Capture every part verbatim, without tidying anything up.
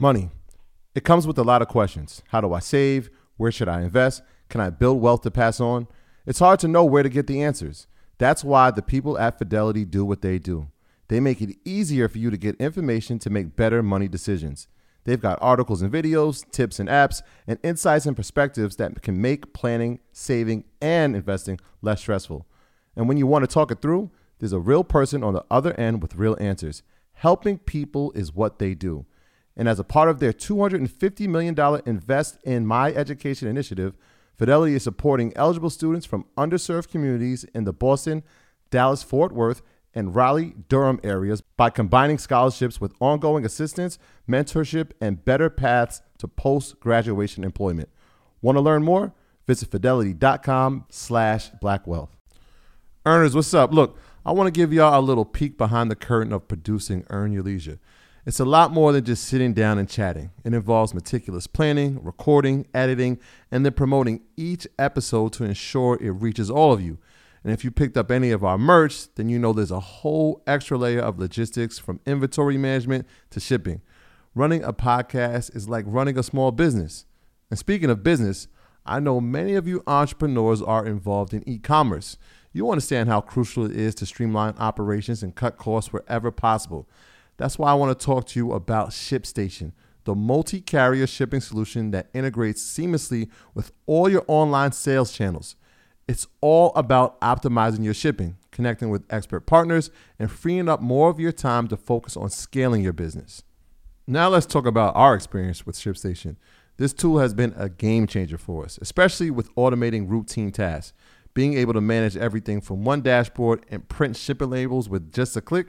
Money. It comes with a lot of questions. How do I save? Where should I invest? Can I build wealth to pass on? It's hard to know where to get the answers. That's why the people at Fidelity do what they do. They make it easier for you to get information to make better money decisions. They've got articles and videos, tips and apps, and insights and perspectives that can make planning, saving, and investing less stressful. And when you want to talk it through, there's a real person on the other end with real answers. Helping people is what they do. And as a part of their two hundred fifty million dollars Invest in My Education initiative, Fidelity is supporting eligible students from underserved communities in the Boston, Dallas, Fort Worth, and Raleigh-Durham areas by combining scholarships with ongoing assistance, mentorship, and better paths to post-graduation employment. Want to learn more? Visit fidelity.com slash blackwealth. Earners, what's up? Look, I want to give y'all a little peek behind the curtain of producing Earn Your Leisure. It's a lot more than just sitting down and chatting. It involves meticulous planning, recording, editing, and then promoting each episode to ensure it reaches all of you. And if you picked up any of our merch, then you know there's a whole extra layer of logistics from inventory management to shipping. Running a podcast is like running a small business. And speaking of business, I know many of you entrepreneurs are involved in e-commerce. You understand how crucial it is to streamline operations and cut costs wherever possible. That's why I want to talk to you about ShipStation, the multi-carrier shipping solution that integrates seamlessly with all your online sales channels. It's all about optimizing your shipping, connecting with expert partners, and freeing up more of your time to focus on scaling your business. Now let's talk about our experience with ShipStation. This tool has been a game changer for us, especially with automating routine tasks. Being able to manage everything from one dashboard and print shipping labels with just a click,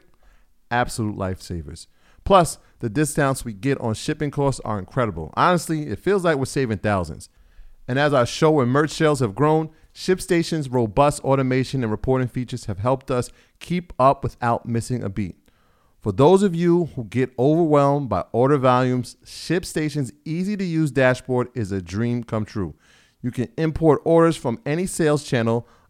absolute lifesavers. Plus, the discounts we get on shipping costs are incredible. Honestly, it feels like we're saving thousands. And as our show and merch sales have grown, ShipStation's robust automation and reporting features have helped us keep up without missing a beat. For those of you who get overwhelmed by order volumes, ShipStation's easy-to-use dashboard is a dream come true. You can import orders from any sales channel,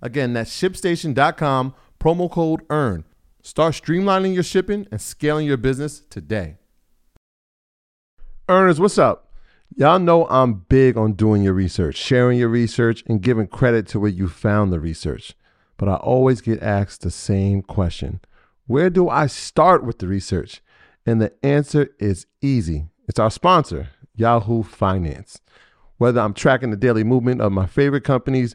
Again, that's ShipStation dot com, promo code EARN. Start streamlining your shipping and scaling your business today. Earners, what's up? Y'all know I'm big on doing your research, sharing your research, and giving credit to where you found the research. But I always get asked the same question. Where do I start with the research? And the answer is easy. It's our sponsor, Yahoo Finance. Whether I'm tracking the daily movement of my favorite companies,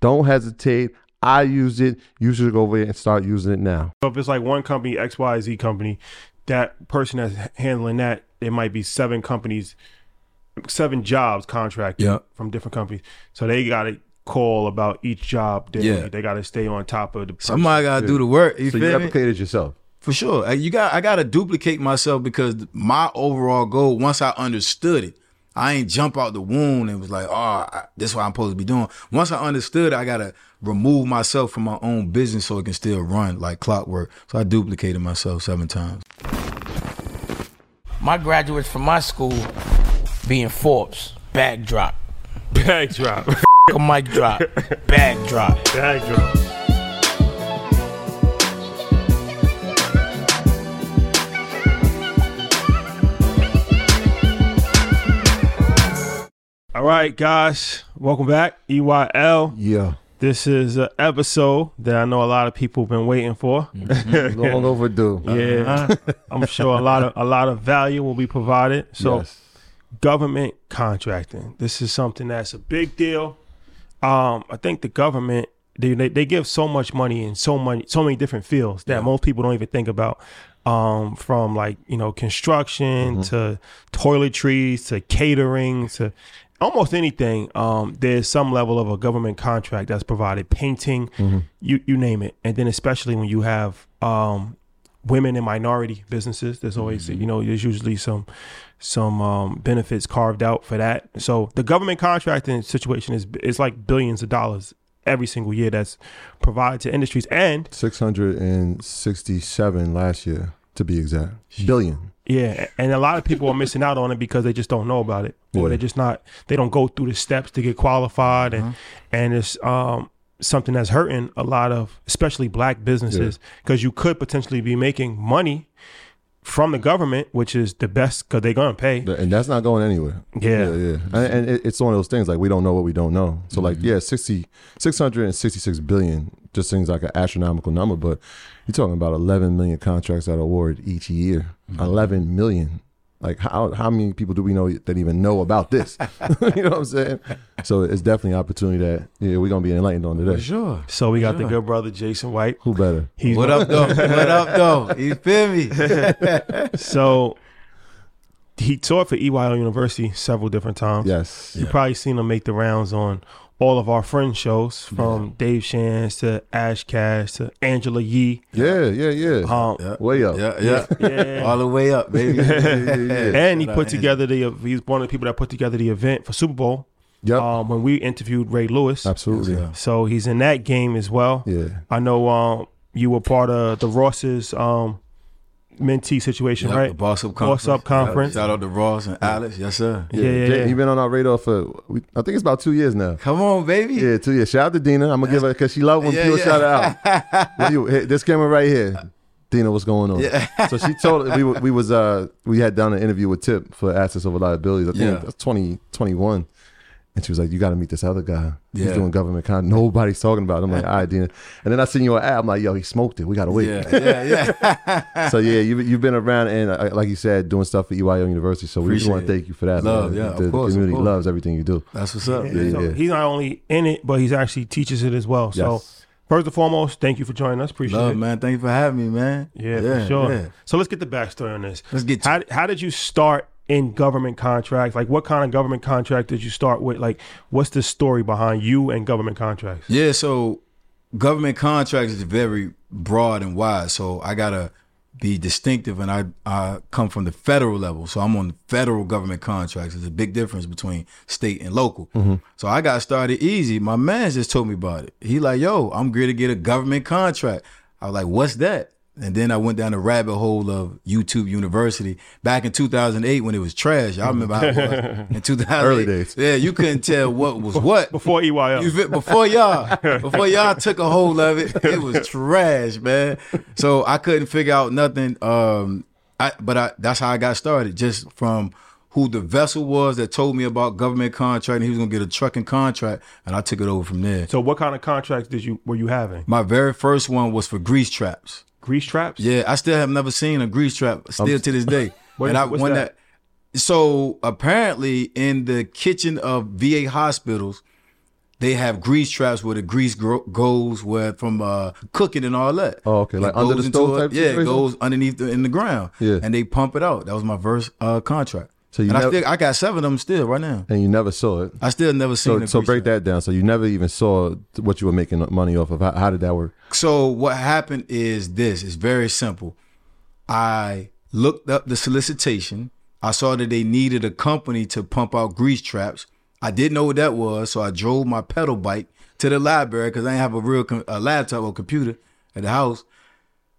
Don't hesitate. I used it. You should go over there and start using it now. So if it's like one company, X Y Z company, that person that's handling that, there might be seven companies, seven jobs contracted yep. from different companies. So they got to call about each job daily. Yeah. They got to stay on top of the person. Somebody got to do the work. You so feel you replicated yourself. For sure. You got, I got to duplicate myself, because my overall goal, once I understood it, I ain't jump out the wound and was like, oh, I, this is what I'm supposed to be doing. Once I understood, I got to remove myself from my own business so it can still run like clockwork. So I duplicated myself seven times. My graduates from my school being Forbes, bag drop. Bag drop. A mic drop. Bag drop. Bag drop. All right, guys, welcome back. E Y L. Yeah. This is an episode that I know a lot of people have been waiting for. Mm-hmm. Long overdue. Yeah. I'm sure a lot of a lot of value will be provided. So yes. Government contracting. This is something that's a big deal. Um, I think the government, they, they they give so much money in so many so many different fields that yeah. most people don't even think about. Um, from like, you know, construction mm-hmm. to toiletries to catering to almost anything, um, there's some level of a government contract that's provided. Painting, mm-hmm. you you name it. And then especially when you have um, women and minority businesses, there's always, mm-hmm. you know, there's usually some some um, benefits carved out for that. So the government contracting situation is it's like billions of dollars every single year that's provided to industries, and six hundred sixty-seven last year to be exact, billion. Yeah, and a lot of people are missing out on it because they just don't know about it, or yeah. they're just not. They don't go through the steps to get qualified, and uh-huh. and it's um, something that's hurting a lot of, especially black businesses, because yeah. you could potentially be making money from the government, which is the best because they're gonna pay, and that's not going anywhere. Yeah, yeah, yeah. And, and it, it's one of those things like we don't know what we don't know. So mm-hmm. like, yeah, sixty six hundred and sixty six billion just seems like an astronomical number, but you're talking about eleven million contracts that are awarded each year. Mm-hmm. Eleven million. Like how how many people do we know that even know about this? You know what I'm saying? So it's definitely an opportunity that yeah, we're gonna be enlightened on today. For sure. So we got sure. the good brother Jason White. Who better? He's what up though? What up though? You feel me? So he taught for E Y L University several different times. Yes. You've yeah. probably seen him make the rounds on all of our friend shows, from yeah. Dave Shans to Ash Cash to Angela Yee. Yeah, yeah, yeah. Um, yeah. Way up. Yeah, yeah, yeah. All the way up, baby. yeah, yeah, yeah. And he put together the, he's one of the people that put together the event for Super Bowl. Yep. Um, when we interviewed Ray Lewis. Absolutely. Yeah. So he's in that game as well. Yeah. I know um, you were part of the Ross's um, mentee situation, yep, right? The Boss Up Conference. Boss Up Conference. Shout out to Ross and Alex. Yes, sir. Yeah, yeah, yeah. You've been on our radar for, we, I think it's about two years now. Come on, baby. Yeah, two years. Shout out to Dina. I'm going to give her, because she loves when yeah, people yeah. shout her out. Well, you, hey, this camera right here. Dina, what's going on? Yeah. So she told us, we, we was, uh, we had done an interview with Tip for Assets Over Liabilities. I think yeah. that's twenty twenty-one. And she was like, you got to meet this other guy. He's yeah. doing government con. Nobody's talking about it. I'm like, all right, Dina. And then I seen you on ad. I'm like, yo, he smoked it. We got to wait. Yeah, yeah, yeah. So, yeah, you've, you've been around and, uh, like you said, doing stuff for E Y L University. So Appreciate we just want to thank you for that. Love, man. Yeah, the, of course, community of course. Loves everything you do. That's what's up. Yeah, yeah, so yeah. He's not only in it, but he's actually teaches it as well. So, yes. First and foremost, thank you for joining us. Appreciate Love, it. Man. Thank you for having me, man. Yeah, yeah for sure. Yeah. So let's get the backstory on this. Let's get how, how did you start in government contracts? Like, what kind of government contract did you start with? Like, what's the story behind you and government contracts? Yeah, so government contracts is very broad and wide. So I gotta be distinctive, and I, I come from the federal level. So I'm on the federal government contracts. There's a big difference between state and local. Mm-hmm. So I got started easy. My man just told me about it. He like, yo, I'm going to get a government contract. I was like, what's that? And then I went down the rabbit hole of YouTube University back in two thousand eight when it was trash. I remember how it was in two thousand eight. Early days. Yeah, you couldn't tell what was what. Before E Y L. You, before y'all. Before y'all took a hold of it, it was trash, man. So I couldn't figure out nothing. Um, I, but I, that's how I got started, just from who the vessel was that told me about government contracting. He was gonna get a trucking contract, and I took it over from there. So what kind of contracts did you were you having? My very first one was for grease traps. Grease traps? Yeah, I still have never seen a grease trap, still to this day. What, and I, what's when that? that? So apparently in the kitchen of V A hospitals, they have grease traps where the grease gro- goes where from uh, cooking and all that. Oh, okay, it like under the stove type situation? Yeah, it goes underneath the, in the ground. Yeah. And they pump it out. That was my first uh, contract. So you and never, I, still, I got seven of them still right now. And you never saw it? I still never seen it. So, so break that down. So you never even saw what you were making money off of. How, how did that work? So what happened is this. It's very simple. I looked up the solicitation. I saw that they needed a company to pump out grease traps. I didn't know what that was, so I drove my pedal bike to the library because I didn't have a real com- a laptop or computer at the house.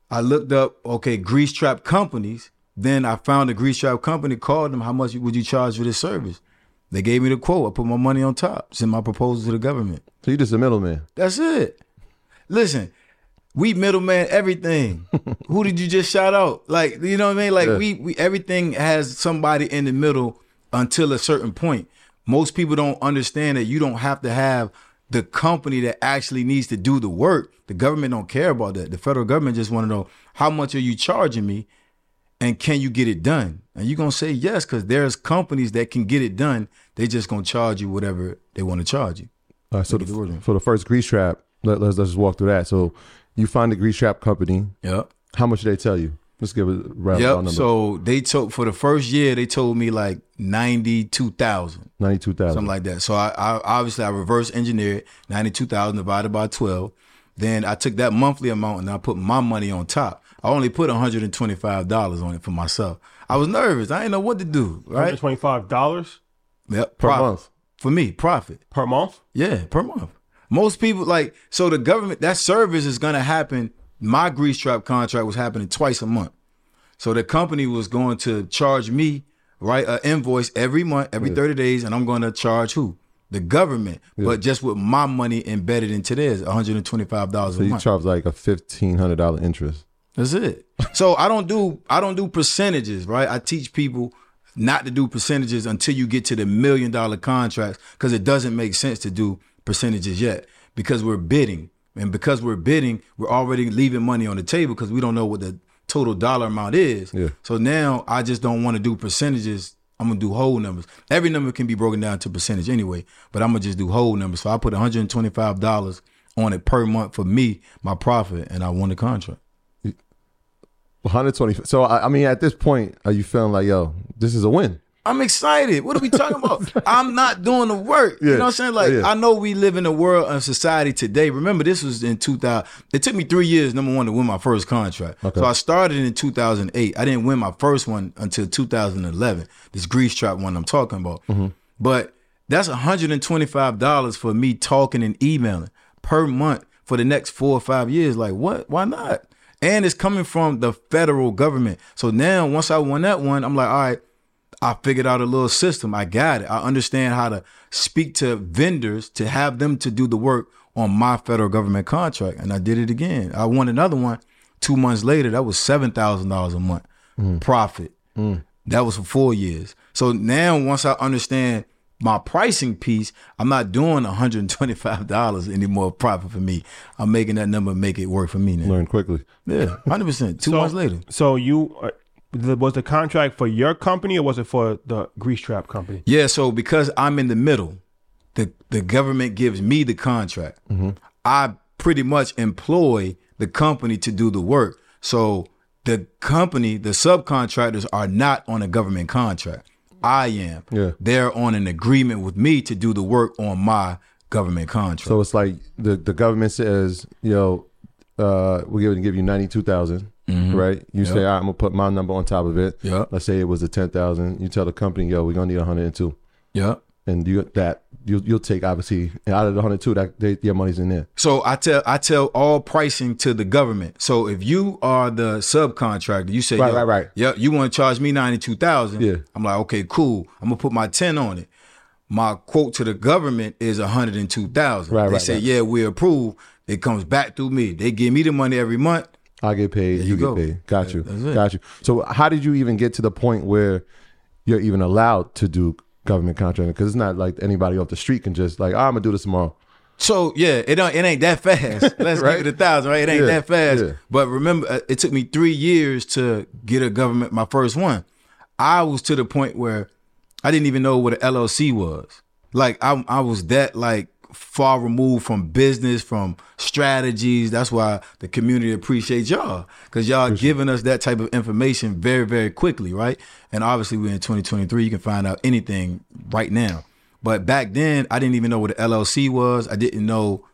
I looked up, okay, grease trap companies. Then I found a grease trap company, called them, how much would you charge for this service? They gave me the quote. I put my money on top, sent my proposal to the government. So you're just a middleman. That's it. Listen, we middleman everything. Who did you just shout out? Like, you know what I mean? Like yeah. we, we, everything has somebody in the middle until a certain point. Most people don't understand that you don't have to have the company that actually needs to do the work. The government don't care about that. The federal government just want to know, how much are you charging me and can you get it done? And you're going to say yes, because there's companies that can get it done. They just going to charge you whatever they want to charge you. All right, so, the, the so the first grease trap, let, let's, let's just walk through that. So you find the grease trap company. Yep. How much did they tell you? Let's give it a round yep. number. So they told, for the first year, they told me like ninety-two thousand dollars. ninety-two thousand dollars. Something like that. So I, I obviously I reverse engineered ninety-two thousand dollars divided by twelve. Then I took that monthly amount and I put my money on top. I only put one hundred twenty-five dollars on it for myself. I was nervous. I didn't know what to do, right? one hundred twenty-five dollars? Yep. Per profit. Month. For me, profit. Per month? Yeah, per month. Most people, like, so the government, that service is going to happen. My grease trap contract was happening twice a month. So the company was going to charge me, right, an invoice every month, every yeah. thirty days, and I'm going to charge who? The government, yeah. but just with my money embedded into theirs, one hundred twenty-five dollars so a month. So you charge like a fifteen hundred dollars interest. That's it. So I don't do I don't do percentages, right? I teach people not to do percentages until you get to the million dollar contracts, because it doesn't make sense to do percentages yet, because we're bidding. And because we're bidding, we're already leaving money on the table because we don't know what the total dollar amount is. Yeah. So now I just don't want to do percentages. I'm going to do whole numbers. Every number can be broken down to percentage anyway, but I'm going to just do whole numbers. So I put one hundred twenty-five dollars on it per month for me, my profit, and I won the contract. one hundred twenty. So, I mean, at this point, are you feeling like, yo, this is a win? I'm excited. What are we talking about? I'm not doing the work. Yeah. You know what I'm saying? Like, yeah. I know we live in a world and society today. Remember, this was in two thousand. It took me three years, number one, to win my first contract. Okay. So I started in two thousand eight. I didn't win my first one until two thousand eleven, this grease trap one I'm talking about. Mm-hmm. But that's one hundred twenty-five dollars for me talking and emailing per month for the next four or five years. Like, what? Why not? And it's coming from the federal government. So now once I won that one, I'm like, all right. I figured out a little system. I got it. I understand how to speak to vendors to have them to do the work on my federal government contract. And I did it again. I won another one two months later. That was seven thousand dollars a month mm. profit. Mm. That was for four years. So now once I understand my pricing piece, I'm not doing one hundred twenty-five dollars anymore profit for me. I'm making that number, make it work for me now. Learn quickly. Yeah, one hundred percent. Two so, months later. So you... Are- Was the contract for your company or was it for the grease trap company? Yeah, so because I'm in the middle, the, the government gives me the contract. Mm-hmm. I pretty much employ the company to do the work. So the company, the subcontractors are not on a government contract. I am. Yeah. They're on an agreement with me to do the work on my government contract. So it's like the, the government says, you know, uh, we're going to give you ninety-two thousand dollars. Mm-hmm. Right, you yep. say, all right, I'm gonna put my number on top of it. Yeah. Let's say it was a ten thousand. You tell the company, yo, we're gonna need a hundred and two. Yeah. And you that you you'll take obviously out of the hundred two that they, your money's in there. So I tell I tell all pricing to the government. So if you are the subcontractor, you say, right, right, right. Yeah, you want to charge me ninety two thousand. Yeah. I'm like, okay, cool. I'm gonna put my ten on it. My quote to the government is a hundred and two thousand. Right, they right, say, right. yeah, we approve. It comes back through me. They give me the money every month. I get paid, there you, you get go. paid. Got yeah, you, got you. So how did you even get to the point where you're even allowed to do government contracting? Because it's not like anybody off the street can just like, oh, I'm going to do this tomorrow. So yeah, it don't, it ain't that fast. Let's right? give it a thousand, right? It ain't yeah, that fast. Yeah. But remember, it took me three years to get a government, my first one. I was to the point where I didn't even know what an L L C was. Like I, I was that like, far removed from business, from strategies. That's why the community appreciates y'all, because y'all Appreciate giving us that type of information very, very quickly, right? And obviously we're in twenty twenty-three. You can find out anything right now. But back then, I didn't even know what an L L C was. I didn't know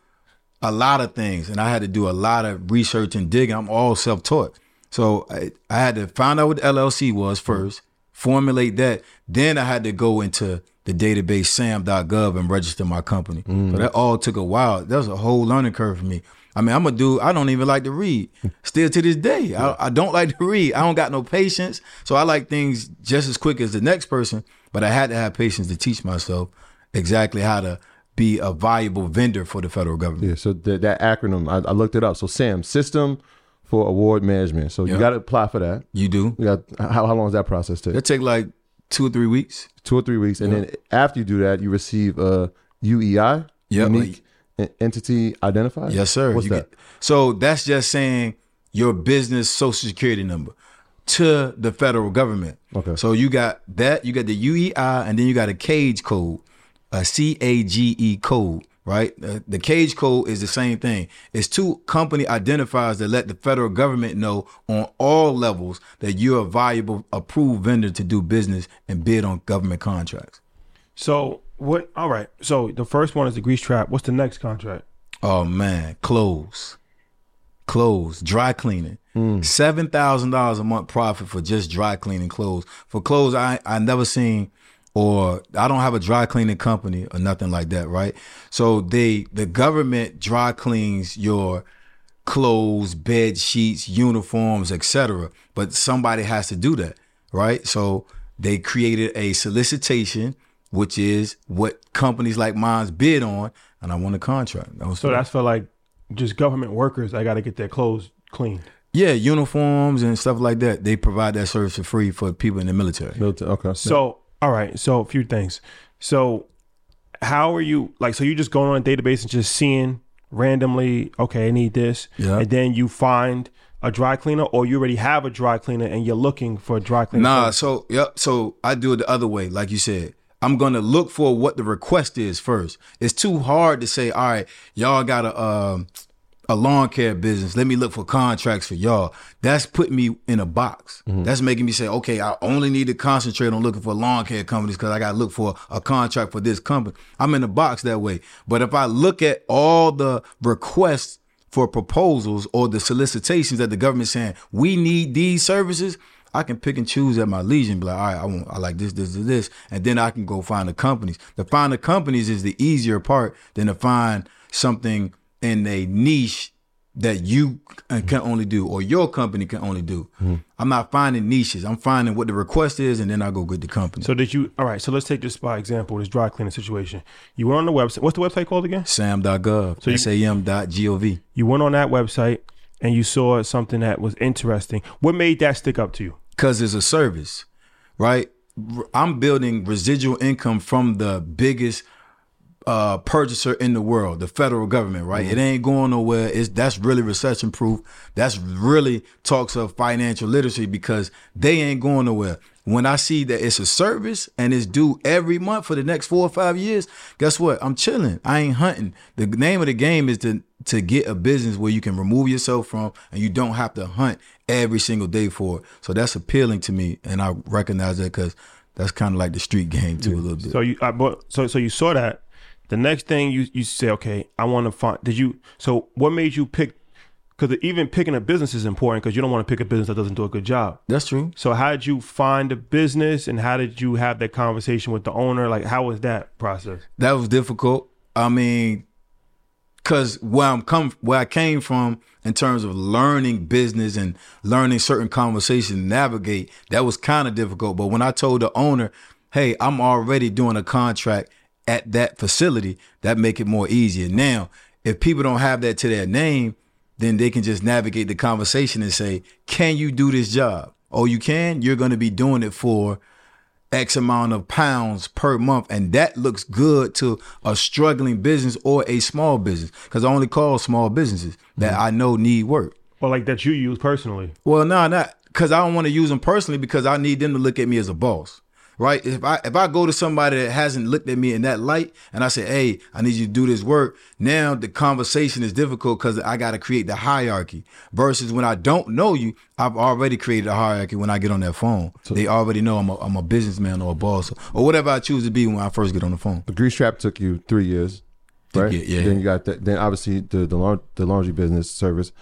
a lot of things, and I had to do a lot of research and digging. I'm all self-taught. So I, I had to find out what the L L C was first, formulate that. Then I had to go into the database sam dot gov and register my company. Mm. So that all took a while. That was a whole learning curve for me. I mean, I'm a dude, I don't even like to read. Still to this day, yeah. I, I don't like to read. I don't got no patience. So I like things just as quick as the next person, but I had to have patience to teach myself exactly how to be a viable vendor for the federal government. Yeah, so th- that acronym, I, I looked it up. So SAM, System for Award Management. So yep. you got to apply for that. You do. You got, how, how long does that process take? It take like two or three weeks. Two or three weeks. Yep. And then after you do that, you receive a U E I, yep. Unique like, Entity Identifier? Yes, sir. What's you that? Get, so that's just saying your business social security number to the federal government. Okay. So you got that, you got the U E I, and then you got a CAGE code, a C A G E code, right? The, the CAGE code is the same thing. It's two company identifiers that let the federal government know on all levels that you're a viable, approved vendor to do business and bid on government contracts. So what? All right. So the first one is the grease trap. What's the next contract? Oh man, clothes, clothes, dry cleaning, mm. seven thousand dollars a month profit for just dry cleaning clothes. For clothes, I I never seen, or I don't have a dry cleaning company or nothing like that, right? So they the government dry cleans your clothes, bed sheets, uniforms, et cetera. But somebody has to do that, right? So they created a solicitation, which is what companies like mine's bid on, and I won a contract. That so that's for like just government workers. I got to get their clothes cleaned. Yeah, uniforms and stuff like that. They provide that service for free for people in the military. military. Okay. So, all right. So a few things. So how are you, like, so you just going on a database and just seeing randomly, okay, I need this. Yeah. And then you find a dry cleaner, or you already have a dry cleaner and you're looking for a dry cleaner. Nah, cleaner. so, yep. So I do it the other way, like you said. I'm going to look for what the request is first. It's too hard to say, all right, y'all got a um, a lawn care business. Let me look for contracts for y'all. That's putting me in a box. Mm-hmm. That's making me say, okay, I only need to concentrate on looking for lawn care companies because I got to look for a contract for this company. I'm in a box that way. But if I look at all the requests for proposals or the solicitations that the government's saying, we need these services, I can pick and choose at my leisure and be like, all right, I, want, I like this, this, this, this. And then I can go find the companies. To find the companies is the easier part than to find something in a niche that you can only do or your company can only do. Mm-hmm. I'm not finding niches. I'm finding what the request is, and then I go get the company. So did you, all right, so let's take this by example, this dry cleaning situation. You went on the website. What's the website called again? sam dot gov, so sam dot gov. You went on that website and you saw something that was interesting. What made that stick up to you? Because it's a service, right? I'm building residual income from the biggest uh, purchaser in the world, the federal government, right? Mm-hmm. It ain't going nowhere. It's, that's really recession proof. That's really talks of financial literacy because they ain't going nowhere. When I see that it's a service and it's due every month for the next four or five years, guess what? I'm chilling. I ain't hunting. The name of the game is to to get a business where you can remove yourself from and you don't have to hunt every single day for it. So that's appealing to me, and I recognize that because that's kind of like the street game too, yeah. a little bit. So you, I bought, so so you saw that. The next thing you you say, okay, I want to find. Did you? So what made you pick? Because even picking a business is important because you don't want to pick a business that doesn't do a good job. That's true. So how did you find a business and how did you have that conversation with the owner? Like, how was that process? That was difficult. I mean, because where I'm come, where I came from in terms of learning business and learning certain conversations to navigate, that was kind of difficult. But when I told the owner, hey, I'm already doing a contract at that facility, that make it more easier. Now, if people don't have that to their name, then they can just navigate the conversation and say, can you do this job? Oh, you can? You're going to be doing it for X amount of pounds per month. And that looks good to a struggling business or a small business, because I only call small businesses that mm-hmm. I know need work. Or like that you use personally. Well, no, nah, not because I don't want to use them personally because I need them to look at me as a boss. Right. If I if I go to somebody that hasn't looked at me in that light and I say, hey, I need you to do this work. Now the conversation is difficult because I got to create the hierarchy versus when I don't know you. I've already created a hierarchy when I get on that phone. So they already know I'm a, I'm a businessman or a boss or whatever I choose to be when I first get on the phone. The grease trap took you three years. Right. Yeah. yeah. Then you got that. Then obviously the, the, laundry, the laundry business service.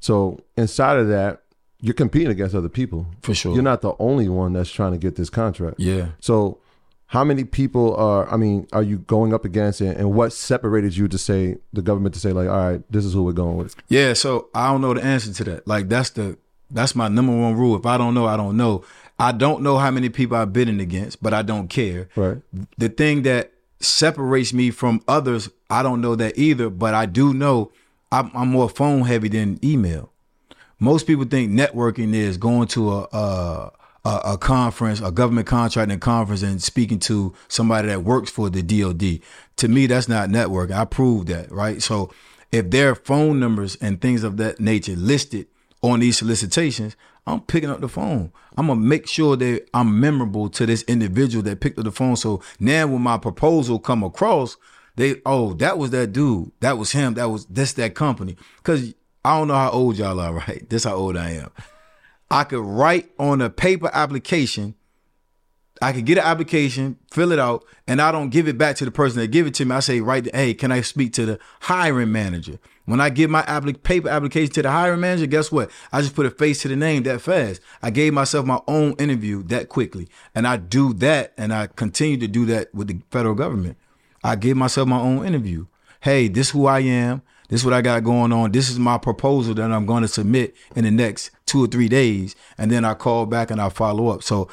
So inside of that, you're competing against other people. For sure. You're not the only one that's trying to get this contract. Yeah. So how many people are, I mean, are you going up against it, and what separated you to say, the government to say like, all right, this is who we're going with? Yeah. So I don't know the answer to that. Like that's the, that's my number one rule. If I don't know, I don't know. I don't know how many people I've bidding against, but I don't care. Right. The thing that separates me from others, I don't know that either, but I do know I'm, I'm more phone heavy than email. Most people think networking is going to a, a a conference, a government contracting conference, and speaking to somebody that works for the D O D. To me, that's not networking. I proved that, right? So if there are phone numbers and things of that nature listed on these solicitations, I'm picking up the phone. I'm going to make sure that I'm memorable to this individual that picked up the phone. So now when my proposal come across, they, oh, that was that dude. That was him. That was this, that company. Because I don't know how old y'all are, right? This how old I am. I could write on a paper application. I could get an application, fill it out, and I don't give it back to the person that give it to me. I say, right, hey, can I speak to the hiring manager? When I give my applic- paper application to the hiring manager, guess what? I just put a face to the name that fast. I gave myself my own interview that quickly. And I do that, and I continue to do that with the federal government. I give myself my own interview. Hey, this is who I am. This is what I got going on. This is my proposal that I'm going to submit in the next two or three days. And then I call back and I follow up. So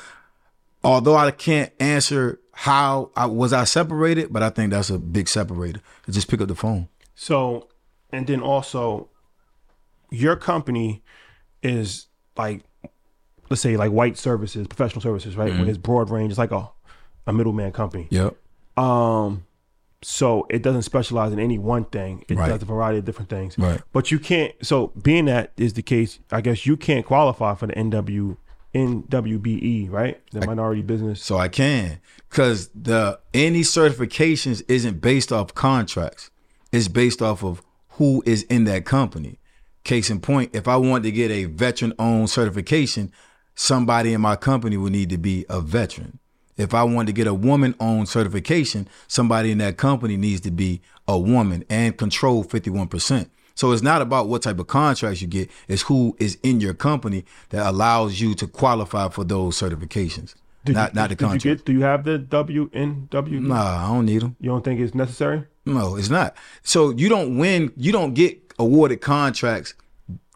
although I can't answer how I was I separated, but I think that's a big separator. Just pick up the phone. So, and then also your company is like, let's say like white services, professional services, right? Mm-hmm. With its broad range, it's like a, a middleman company. Yep. Um, So it doesn't specialize in any one thing. It right. does a variety of different things. Right. But you can't, so being that is the case, I guess you can't qualify for the N W, N W B E, right? The I, minority business. So I can, because the any certifications isn't based off contracts. It's based off of who is in that company. Case in point, if I wanted to get a veteran-owned certification, somebody in my company would need to be a veteran. If I wanted to get a woman-owned certification, somebody in that company needs to be a woman and control fifty-one percent. So it's not about what type of contracts you get. It's who is in your company that allows you to qualify for those certifications, did not you, not the contract. You get, do you have the W N W? Nah, I don't need them. You don't think it's necessary? No, it's not. So you don't win. You don't get awarded contracts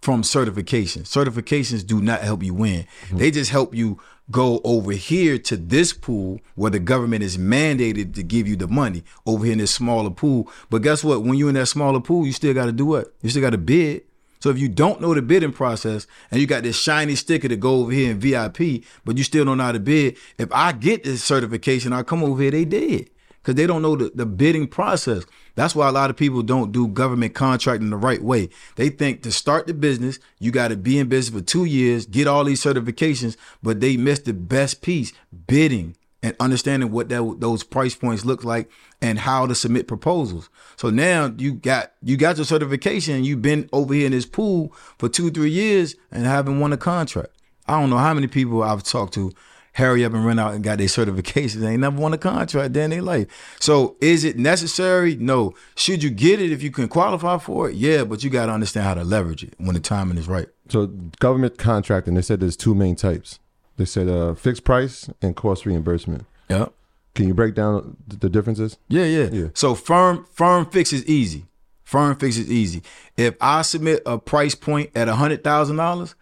from certifications. Certifications do not help you win. Mm-hmm. They just help you go over here to this pool where the government is mandated to give you the money over here in this smaller pool. But guess what? When you're in that smaller pool, you still got to do what? You still got to bid. So if you don't know the bidding process and you got this shiny sticker to go over here in V I P, but you still don't know how to bid. If I get this certification, I come over here, they did. Because they don't know the, the bidding process. That's why a lot of people don't do government contracting the right way. They think to start the business, you got to be in business for two years, get all these certifications, but they miss the best piece, bidding and understanding what that those price points look like and how to submit proposals. So now you got you got your certification. You've been over here in this pool for two, three years and haven't won a contract. I don't know how many people I've talked to hurry up and run out and got their certifications. They ain't never won a contract day in their life. So is it necessary? No. Should you get it if you can qualify for it? Yeah, but you got to understand how to leverage it when the timing is right. So government contracting, they said there's two main types. They said uh, fixed price and cost reimbursement. Yeah. Can you break down the differences? Yeah, yeah. yeah. So firm, firm fix is easy. Firm fix is easy. If I submit a price point at one hundred thousand dollars,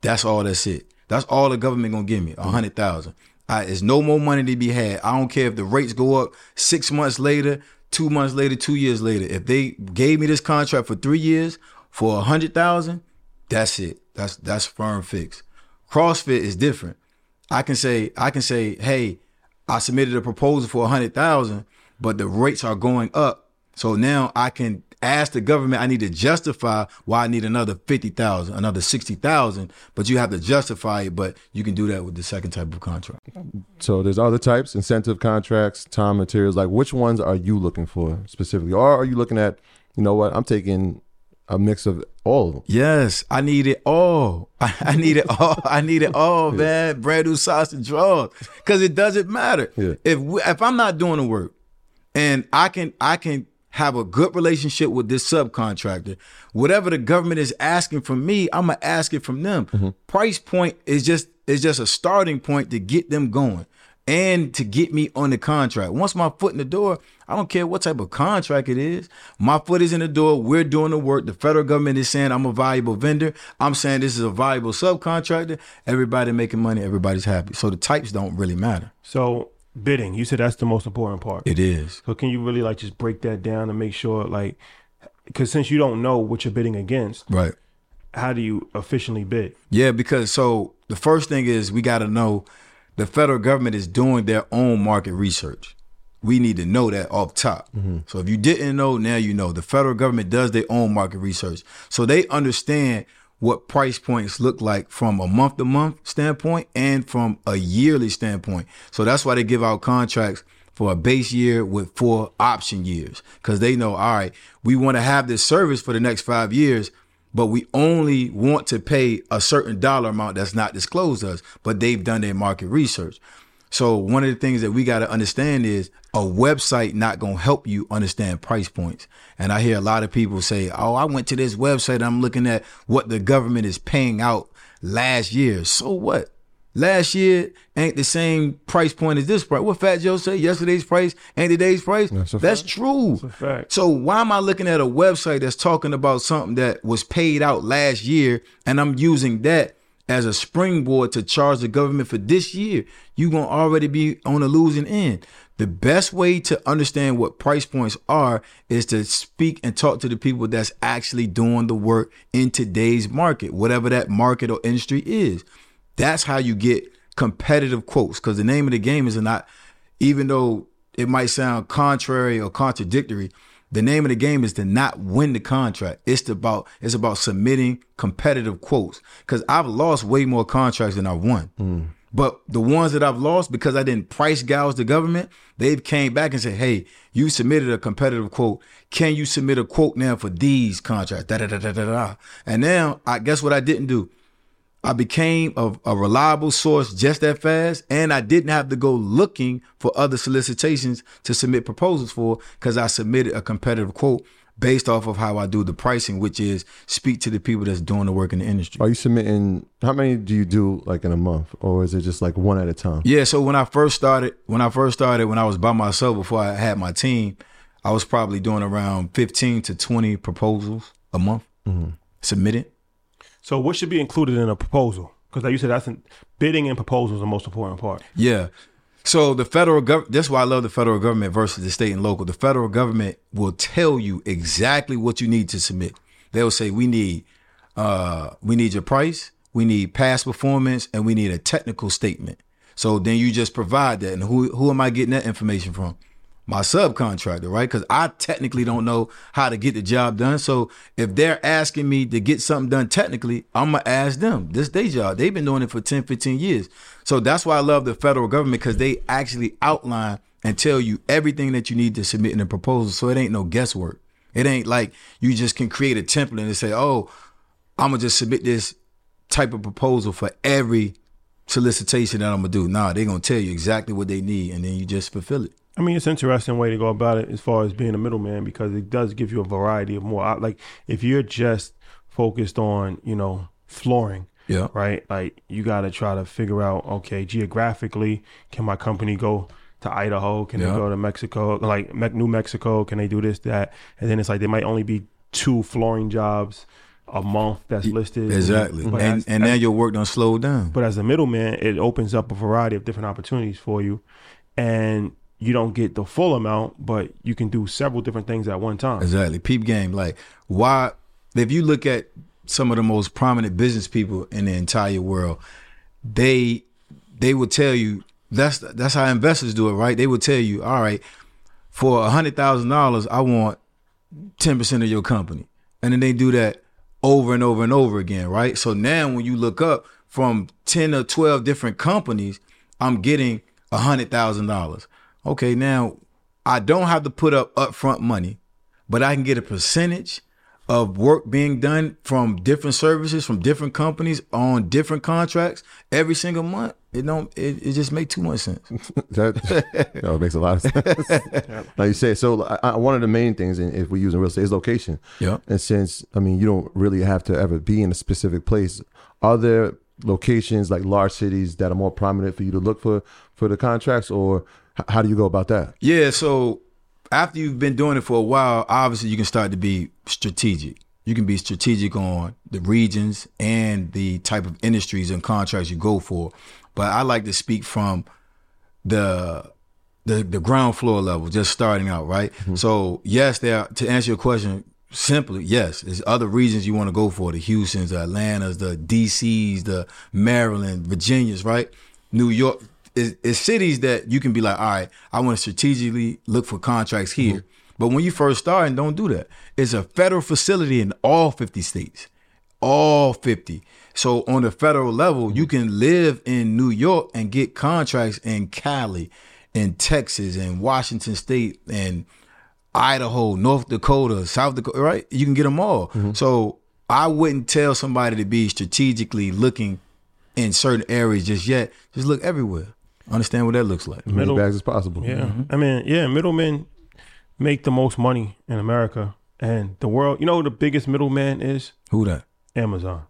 that's all that's it. That's all the government going to give me, one hundred thousand dollars. There's no more money to be had. I don't care if the rates go up six months later, two months later, two years later. If they gave me this contract for three years for one hundred thousand dollars, that's it. That's that's firm fixed. CrossFit is different. I can say, I can say, hey, I submitted a proposal for one hundred thousand dollars, but the rates are going up. So now I can ask the government, I need to justify why I need another fifty thousand, another sixty thousand, but you have to justify it, but you can do that with the second type of contract. So there's other types, incentive contracts, time materials, like which ones are you looking for specifically? Or are you looking at, you know what, I'm taking a mix of all of them? Yes, I need it all. I, I need it all. I need it all, yeah. Man. Brand new sausage rolls, because it doesn't matter. Yeah. If we, if I'm not doing the work and I can I can have a good relationship with this subcontractor. Whatever the government is asking from me, I'm gonna ask it from them. Mm-hmm. Price point is just is just a starting point to get them going and to get me on the contract. Once my foot in the door, I don't care what type of contract it is. My foot is in the door. We're doing the work. The federal government is saying I'm a valuable vendor. I'm saying this is a valuable subcontractor. Everybody making money. Everybody's happy. So the types don't really matter. So bidding, you said that's the most important part. It is. So can you really like just break that down and make sure, like, because since you don't know what you're bidding against, right? How do you efficiently bid? Yeah, because so the first thing is we got to know the federal government is doing their own market research. We need to know that off top. Mm-hmm. So if you didn't know, now you know. The federal government does their own market research. So they understand what price points look like from a month-to-month standpoint and from a yearly standpoint. So that's why they give out contracts for a base year with four option years, because they know, all right, we want to have this service for the next five years, but we only want to pay a certain dollar amount that's not disclosed to us, but they've done their market research. So one of the things that we got to understand is a website not going to help you understand price points. And I hear a lot of people say, oh, I went to this website. I'm looking at what the government is paying out last year. So what? Last year ain't the same price point as this price. What Fat Joe said, yesterday's price ain't today's price. That's, that's true. That's a fact. So why am I looking at a website that's talking about something that was paid out last year and I'm using that as a springboard to charge the government for this year? You're going to already be on a losing end. The best way to understand what price points are is to speak and talk to the people that's actually doing the work in today's market, whatever that market or industry is. That's how you get competitive quotes, because the name of the game is not, even though it might sound contrary or contradictory, the name of the game is to not win the contract. It's about it's about submitting competitive quotes, because I've lost way more contracts than I won. Mm. But the ones that I've lost because I didn't price gouge the government, they've came back and said, hey, you submitted a competitive quote. Can you submit a quote now for these contracts? Da, da, da, da, da, da. And now, I guess what I didn't do? I became a, a reliable source just that fast, and I didn't have to go looking for other solicitations to submit proposals for, because I submitted a competitive quote based off of how I do the pricing, which is speak to the people that's doing the work in the industry. Are you submitting, how many do you do like in a month, or is it just like one at a time? Yeah, so when I first started, when I first started, when I was by myself before I had my team, I was probably doing around fifteen to twenty proposals a month, mm-hmm. submitted. So what should be included in a proposal? Because like you said, that's in, bidding and proposals are the most important part. Yeah. So the federal government, that's why I love the federal government versus the state and local. The federal government will tell you exactly what you need to submit. They'll say, we need uh, we need your price, we need past performance, and we need a technical statement. So then you just provide that. And who who am I getting that information from? My subcontractor, right? Because I technically don't know how to get the job done. So if they're asking me to get something done technically, I'm going to ask them. This is their job. They've been doing it for ten, fifteen years. So that's why I love the federal government, because they actually outline and tell you everything that you need to submit in a proposal. So it ain't no guesswork. It ain't like you just can create a template and say, oh, I'm going to just submit this type of proposal for every solicitation that I'm going to do. Nah, they're going to tell you exactly what they need, and then you just fulfill it. I mean, it's an interesting way to go about it as far as being a middleman, because it does give you a variety of more. Like, if you're just focused on, you know, flooring, yeah, right? Like, you got to try to figure out, okay, geographically, can my company go to Idaho? Can yeah. they go to Mexico? Like, New Mexico, can they do this, that? And then it's like, there might only be two flooring jobs a month that's listed. Exactly. But and as, and as, now your work done slowed down. But as a middleman, it opens up a variety of different opportunities for you. And you don't get the full amount, but you can do several different things at one time. Exactly. Peep game. Like, why, if you look at some of the most prominent business people in the entire world, they they will tell you, that's that's how investors do it, right? They will tell you, all right, for one hundred thousand dollars, I want ten percent of your company. And then they do that over and over and over again, right? So now when you look up from ten or twelve different companies, I'm getting one hundred thousand dollars. Okay, now I don't have to put up upfront money, but I can get a percentage of work being done from different services, from different companies on different contracts every single month. It don't. It, it just makes too much sense. that no, it makes a lot of sense. Yep. Like you said, so I, one of the main things, in, if we're using real estate, is location. Yeah. And since I mean, you don't really have to ever be in a specific place. Are there locations like large cities that are more prominent for you to look for for the contracts, or h- how do you go about that? Yeah. So after you've been doing it for a while, obviously you can start to be strategic. You can be strategic on the regions and the type of industries and contracts you go for. But I like to speak from the the, the ground floor level, just starting out, right? Mm-hmm. So yes, there are, to answer your question simply, yes, there's other regions you want to go for, the Houstons, the Atlantas, the D Cs, the Maryland, Virginias, right? New York, it's, it's cities that you can be like, all right, I want to strategically look for contracts here. Mm-hmm. But when you first start, and don't do that. It's a federal facility in all fifty states, all fifty. So on the federal level, you can live in New York and get contracts in Cali, in Texas, in Washington State, and Idaho, North Dakota, South Dakota, right? You can get them all. Mm-hmm. So I wouldn't tell somebody to be strategically looking in certain areas just yet. Just look everywhere. Understand what that looks like. Middle, as many bags as possible. Yeah. Mm-hmm. I mean, yeah, middlemen make the most money in America and the world. You know who the biggest middleman is? Who that? Amazon.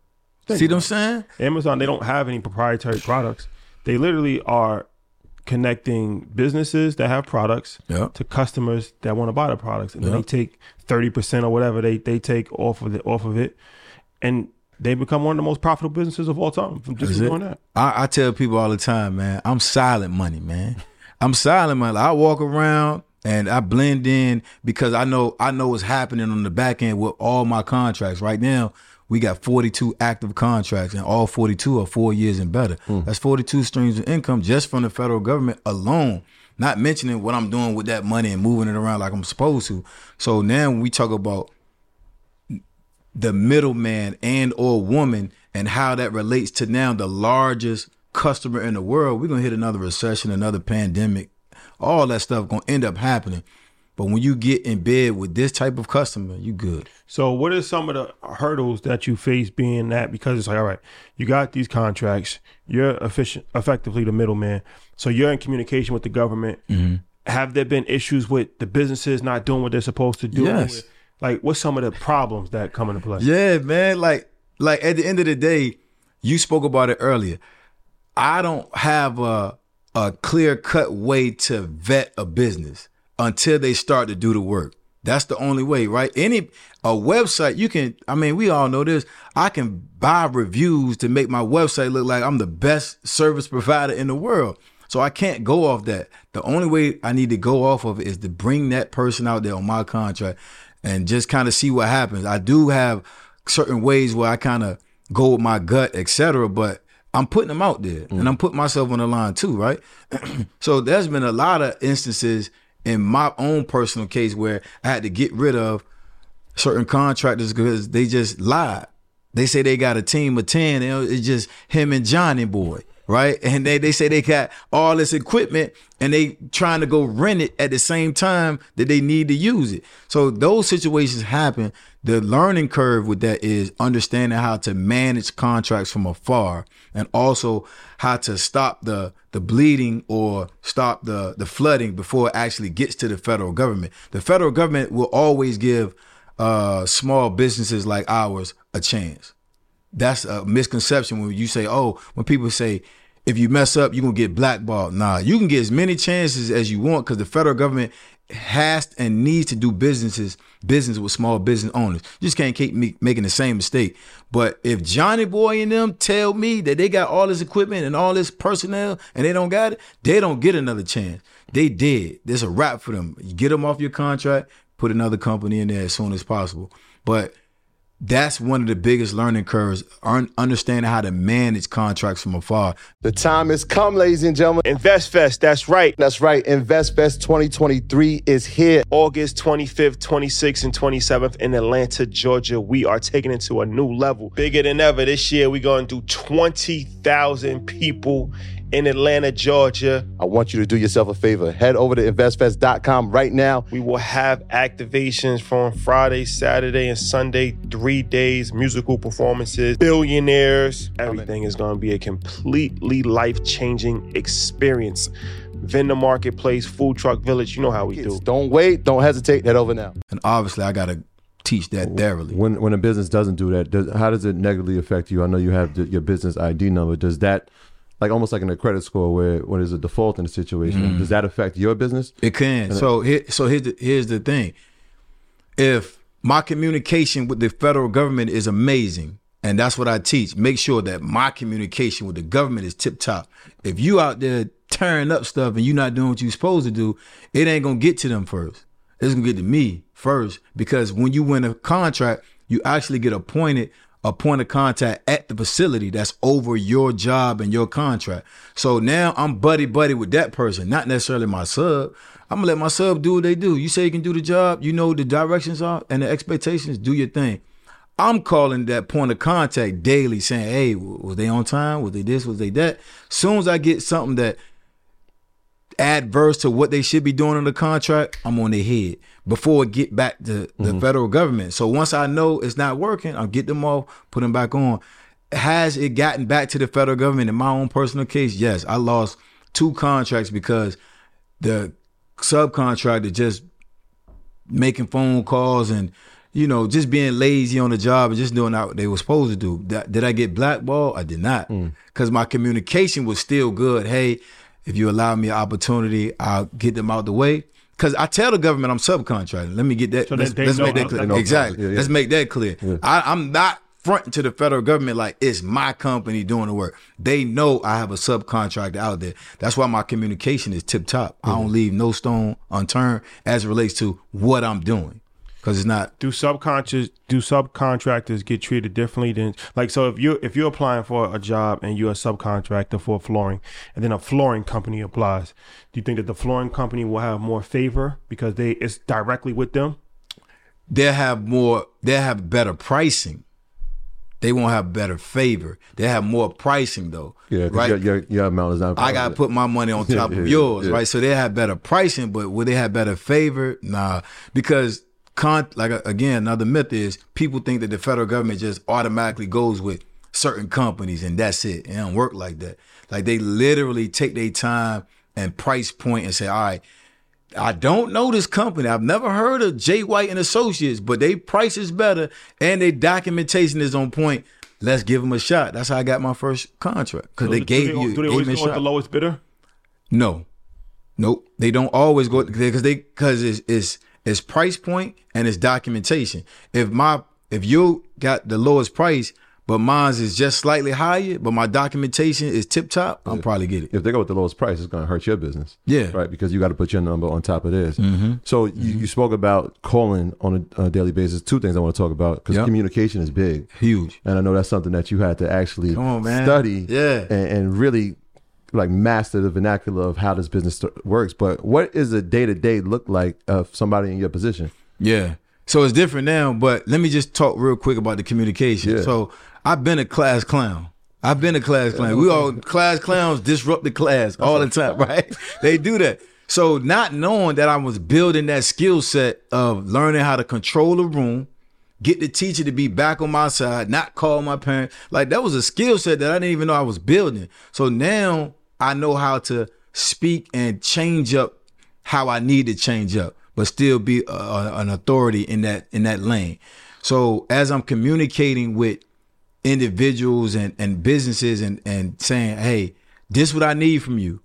Think See what I'm saying? Amazon, they don't have any proprietary products. They literally are connecting businesses that have products yep. to customers that want to buy the products. And yep. then they take thirty percent or whatever they, they take off of, the, off of it. And they become one of the most profitable businesses of all time from just doing that. I, I tell people all the time, man, I'm silent money, man. I'm silent money. I walk around and I blend in because I know I know what's happening on the back end with all my contracts right now. We got forty-two active contracts, and all forty-two are four years and better. Mm. That's forty-two streams of income just from the federal government alone, not mentioning what I'm doing with that money and moving it around like I'm supposed to. So now we talk about the middleman and or woman and how that relates to now the largest customer in the world. We're going to hit another recession, another pandemic. All that stuff going to end up happening. But when you get in bed with this type of customer, you good. So what are some of the hurdles that you face being that? Because it's like, all right, you got these contracts. You're efficient, effectively the middleman. So you're in communication with the government. Mm-hmm. Have there been issues with the businesses not doing what they're supposed to do? Yes. Like, what's some of the problems that come into play? Yeah, man. Like, like at the end of the day, you spoke about it earlier. I don't have a, a clear-cut way to vet a business until they start to do the work. That's the only way, right? Any a website, you can, I mean, we all know this. I can buy reviews to make my website look like I'm the best service provider in the world. So I can't go off that. The only way I need to go off of is to bring that person out there on my contract and just kind of see what happens. I do have certain ways where I kind of go with my gut, et cetera, but I'm putting them out there mm. and I'm putting myself on the line too, right? So there's been a lot of instances in my own personal case where I had to get rid of certain contractors because they just lied. They say they got a team of ten, and it's just him and Johnny Boy, right? And they, they say they got all this equipment and they trying to go rent it at the same time that they need to use it. So those situations happen. The learning curve with that is understanding how to manage contracts from afar and also how to stop the the bleeding or stop the, the flooding before it actually gets to the federal government. The federal government will always give uh, small businesses like ours a chance. That's a misconception when you say, oh, when people say, if you mess up, you're going to get blackballed. Nah, you can get as many chances as you want because the federal government has and needs to do businesses, business with small business owners. You just can't keep me making the same mistake. But if Johnny Boy and them tell me that they got all this equipment and all this personnel and they don't got it, they don't get another chance. They did. There's a wrap for them. You get them off your contract, put another company in there as soon as possible. But that's one of the biggest learning curves, understanding how to manage contracts from afar. The time has come, ladies and gentlemen. InvestFest, that's right. That's right. InvestFest twenty twenty-three is here. August twenty-fifth, twenty-sixth, and twenty-seventh in Atlanta, Georgia. We are taking it to a new level. Bigger than ever this year. We're going to do twenty thousand people in Atlanta, Georgia. I want you to do yourself a favor. Head over to invest fest dot com right now. We will have activations from Friday, Saturday, and Sunday, three days, musical performances, billionaires. Everything is going to be a completely life-changing experience. Vendor marketplace, food truck village, you know how we do. Don't wait, don't hesitate, head over now. And obviously, I got to teach that thoroughly. When when a business doesn't do that, does, how does it negatively affect you? I know you have the, your business I D number. Does that, like almost like in a credit score where when there's a default in a situation, mm. does that affect your business? It can. And so here, so here's the, here's the thing. If my communication with the federal government is amazing, and that's what I teach, make sure that my communication with the government is tip top. If you out there tearing up stuff and you're not doing what you're supposed to do, it ain't going to get to them first. It's going to get to me first, because when you win a contract, you actually get appointed a point of contact at the facility that's over your job and your contract. So now I'm buddy-buddy with that person, not necessarily my sub. I'm going to let my sub do what they do. You say you can do the job, you know what the directions are and the expectations, do your thing. I'm calling that point of contact daily saying, hey, was they on time? Was they this? Was they that? Soon as I get something that adverse to what they should be doing in the contract, I'm on their head before it get back to the mm-hmm. federal government. So once I know it's not working, I'll get them off, put them back on. Has it gotten back to the federal government in my own personal case? Yes, I lost two contracts because the subcontractor just making phone calls and, you know, just being lazy on the job and just doing what they were supposed to do. Did I get blackballed? I did not, because mm. my communication was still good. Hey, if you allow me an opportunity, I'll get them out the way. Because I tell the government I'm subcontracting. Let me get that. So let's let's know, make that clear. Exactly. Yeah, yeah. Let's make that clear. Yeah. I, I'm not fronting to the federal government like it's my company doing the work. They know I have a subcontractor out there. That's why my communication is tip top. Mm-hmm. I don't leave no stone unturned as it relates to what I'm doing. Because it's not. Do subconscious do subcontractors get treated differently than, like, so if you if you're applying for a job and you're a subcontractor for flooring, and then a flooring company applies, do you think that the flooring company will have more favor because they it's directly with them? They'll have more. They'll have better pricing. They won't have better favor. They have more pricing though. Yeah, right. Your, your, your amount is not. I gotta put my money on top yeah, of yours, yeah. right? So they have better pricing, but will they have better favor? Nah, because. Con- like again, another myth is people think that the federal government just automatically goes with certain companies and that's it. It don't work like that. Like they literally take their time and price point and say, all right, I don't know this company. I've never heard of Jay White and Associates, but they price is better and their documentation is on point. Let's give them a shot. That's how I got my first contract, because so they gave you. Do they, you, do they always go with the lowest bidder? No, nope. They don't always go because they because it's. it's It's price point and it's documentation. If my if you got the lowest price, but mine's is just slightly higher, but my documentation is tip top, I'm probably get it. If they go with the lowest price, it's going to hurt your business. Yeah, right. Because you got to put your number on top of this. Mm-hmm. So mm-hmm. You, you spoke about calling on a, on a daily basis. Two things I want to talk about, because yep. communication is big, huge, and I know that's something that you had to actually Come on, man. study. Yeah, and, and really. Like master the vernacular of how this business st- works. But what is a day-to-day look like of somebody in your position? Yeah. So it's different now, but let me just talk real quick about the communication. Yeah. So I've been a class clown. I've been a class clown. We all class clowns disrupt the class all the time, right? They do that. So not knowing that I was building that skill set of learning how to control a room, get the teacher to be back on my side, not call my parents. Like that was a skill set that I didn't even know I was building. So now I know how to speak and change up how I need to change up, but still be a, a, an authority in that in that lane. So as I'm communicating with individuals and, and businesses and, and saying, hey, this is what I need from you.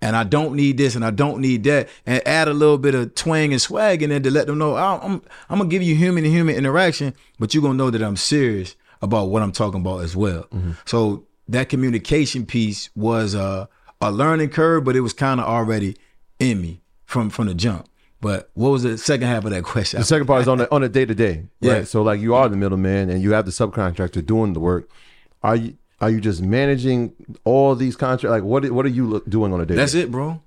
And I don't need this and I don't need that. And add a little bit of twang and swag in there to let them know, oh, I'm, I'm going to give you human to human interaction, but you're going to know that I'm serious about what I'm talking about as well. Mm-hmm. So that communication piece was uh, a learning curve, but it was kind of already in me from, from the jump. But what was the second half of that question? The second part is on the, on the day-to-day, yeah. right? So like you are the middleman and you have the subcontractor doing the work. Are you are you just managing all these contracts? Like what what are you look, doing on a day-to-day? That's it, bro.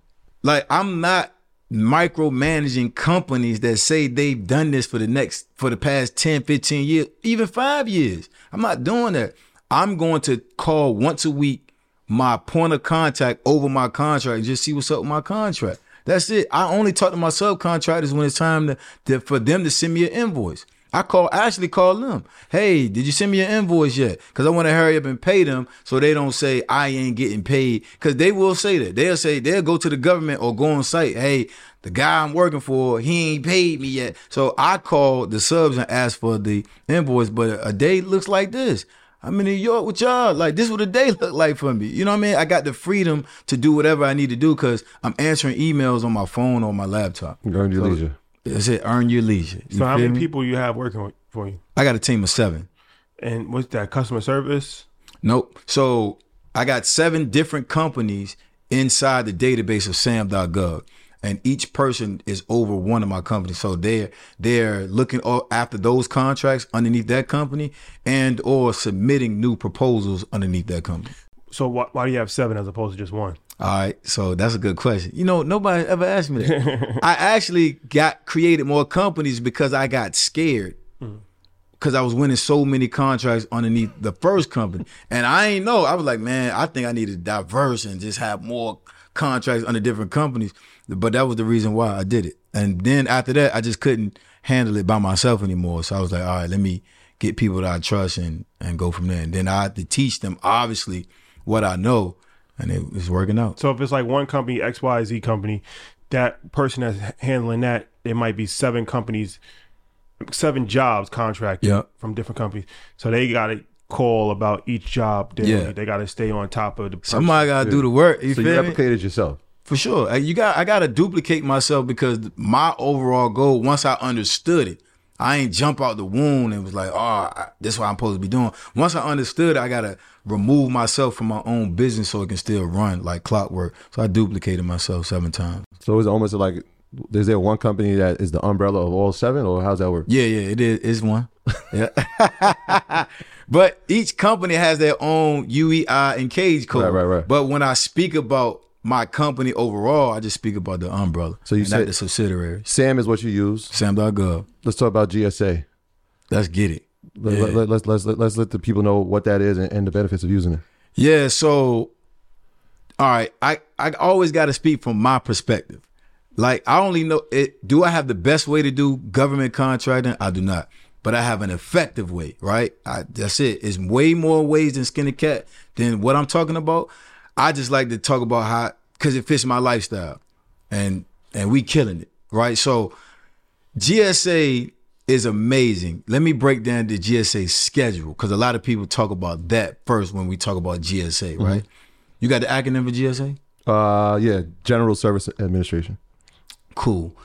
Like I'm not micromanaging companies that say they've done this for the next, for the past ten, fifteen years, even five years. I'm not doing that. I'm going to call once a week my point of contact over my contract and just see what's up with my contract. That's it. I only talk to my subcontractors when it's time to, to, for them to send me an invoice. I call, I actually call them. Hey, did you send me an invoice yet? Because I want to hurry up and pay them so they don't say I ain't getting paid. Because they will say that. They'll say, they'll go to the government or go on site. Hey, the guy I'm working for, he ain't paid me yet. So I call the subs and ask for the invoice. But a day looks like this. I'm in New York with y'all. Like, this is what a day look like for me. You know what I mean? I got the freedom to do whatever I need to do because I'm answering emails on my phone or my laptop. Earn your so, leisure. That's it. Earn your leisure. You so how many me? people you have working for you? I got a team of seven. And what's that, customer service? Nope. So I got seven different companies inside the database of sam dot gov. And each person is over one of my companies. So they're, they're looking after those contracts underneath that company and or submitting new proposals underneath that company. So why, why do you have seven as opposed to just one? All right, so that's a good question. You know, nobody ever asked me that. I actually got created more companies because I got scared because mm. I was winning so many contracts underneath the first company. And I ain't know. I was like, man, I think I need to diverse and just have more contracts under different companies. But that was the reason why I did it. And then after that, I just couldn't handle it by myself anymore. So I was like, all right, let me get people that I trust and, and go from there. And then I had to teach them, obviously, what I know. And it was working out. So if it's like one company, X Y Z company, that person that's handling that, there might be seven companies, seven jobs contracted yeah. from different companies. So they got to call about each job daily. Yeah. They got to stay on top of the person. Somebody got to do the work. You so you replicated yourself. For sure. You got. I got to duplicate myself because my overall goal, once I understood it, I ain't jump out the wound and was like, oh, this is what I'm supposed to be doing. Once I understood, I got to remove myself from my own business so it can still run like clockwork. So I duplicated myself seven times. So it's almost like, is there one company that is the umbrella of all seven or how's that work? Yeah, yeah, it is. It's one. Yeah. But each company has their own U E I and cage code. Right, right, right. But when I speak about my company overall, I just speak about the umbrella. So you said the subsidiary. SAM is what you use. sam dot gov. Let's talk about G S A. Let's get it. Let, yeah. let, let's, let's, let, let's let the people know what that is and, and the benefits of using it. Yeah. So, all right. I, I always got to speak from my perspective. Like I only know it. Do I have the best way to do government contracting? I do not. But I have an effective way, right? I, that's it. It's way more ways than skin a cat than what I'm talking about. I just like to talk about how, because it fits my lifestyle and and we killing it, right? So G S A is amazing. Let me break down the G S A schedule because a lot of people talk about that first when we talk about G S A, right? Mm-hmm. You got the acronym for G S A? Uh, yeah, General Service Administration. Cool,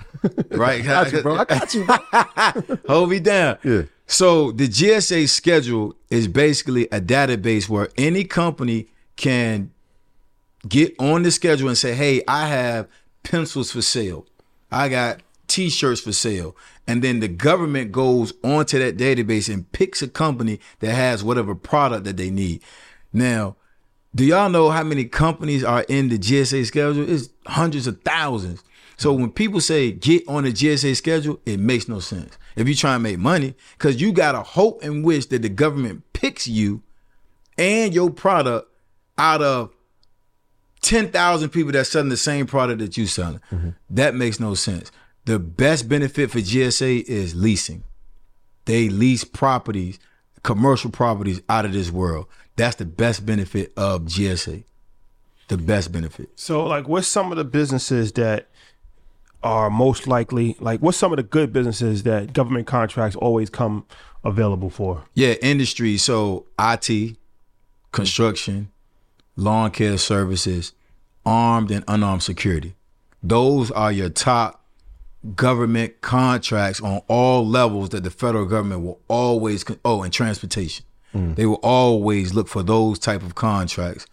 right? I got you, bro. I got you, bro. Hold me down. Yeah. So the G S A schedule is basically a database where any company can get on the schedule and say, hey, I have pencils for sale. I got T-shirts for sale. And then the government goes onto that database and picks a company that has whatever product that they need. Now, do y'all know how many companies are in the G S A schedule? It's hundreds of thousands. So when people say get on the G S A schedule, it makes no sense. If you try and make money, because you got to hope and wish that the government picks you and your product out of ten thousand people that's selling the same product that you selling. Mm-hmm. That makes no sense. The best benefit for G S A is leasing. They lease properties, commercial properties out of this world. That's the best benefit of G S A. The best benefit. So like what's some of the businesses that are most likely, like what's some of the good businesses that government contracts always come available for? Yeah, industry. So I T, construction, lawn care services, armed and unarmed security. Those are your top government contracts on all levels that the federal government will always, con- oh, and transportation. Mm. They will always look for those type of contracts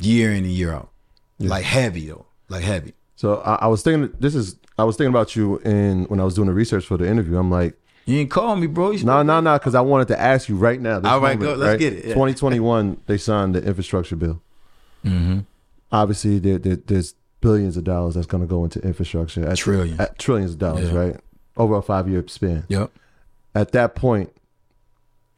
year in and year out. Yeah. Like heavy though, like heavy. So I, I was thinking, this is, I was thinking about you in, when I was doing the research for the interview, I'm like, you didn't call me, bro. No, no, no, because I wanted to ask you right now. This All right, moment, go, let's right? get it. Yeah. twenty twenty-one, they signed the infrastructure bill. Mm-hmm. Obviously, there, there, there's billions of dollars that's going to go into infrastructure. At, Trillion. at trillions of dollars, yeah. right? Over a five-year span. Yep. At that point,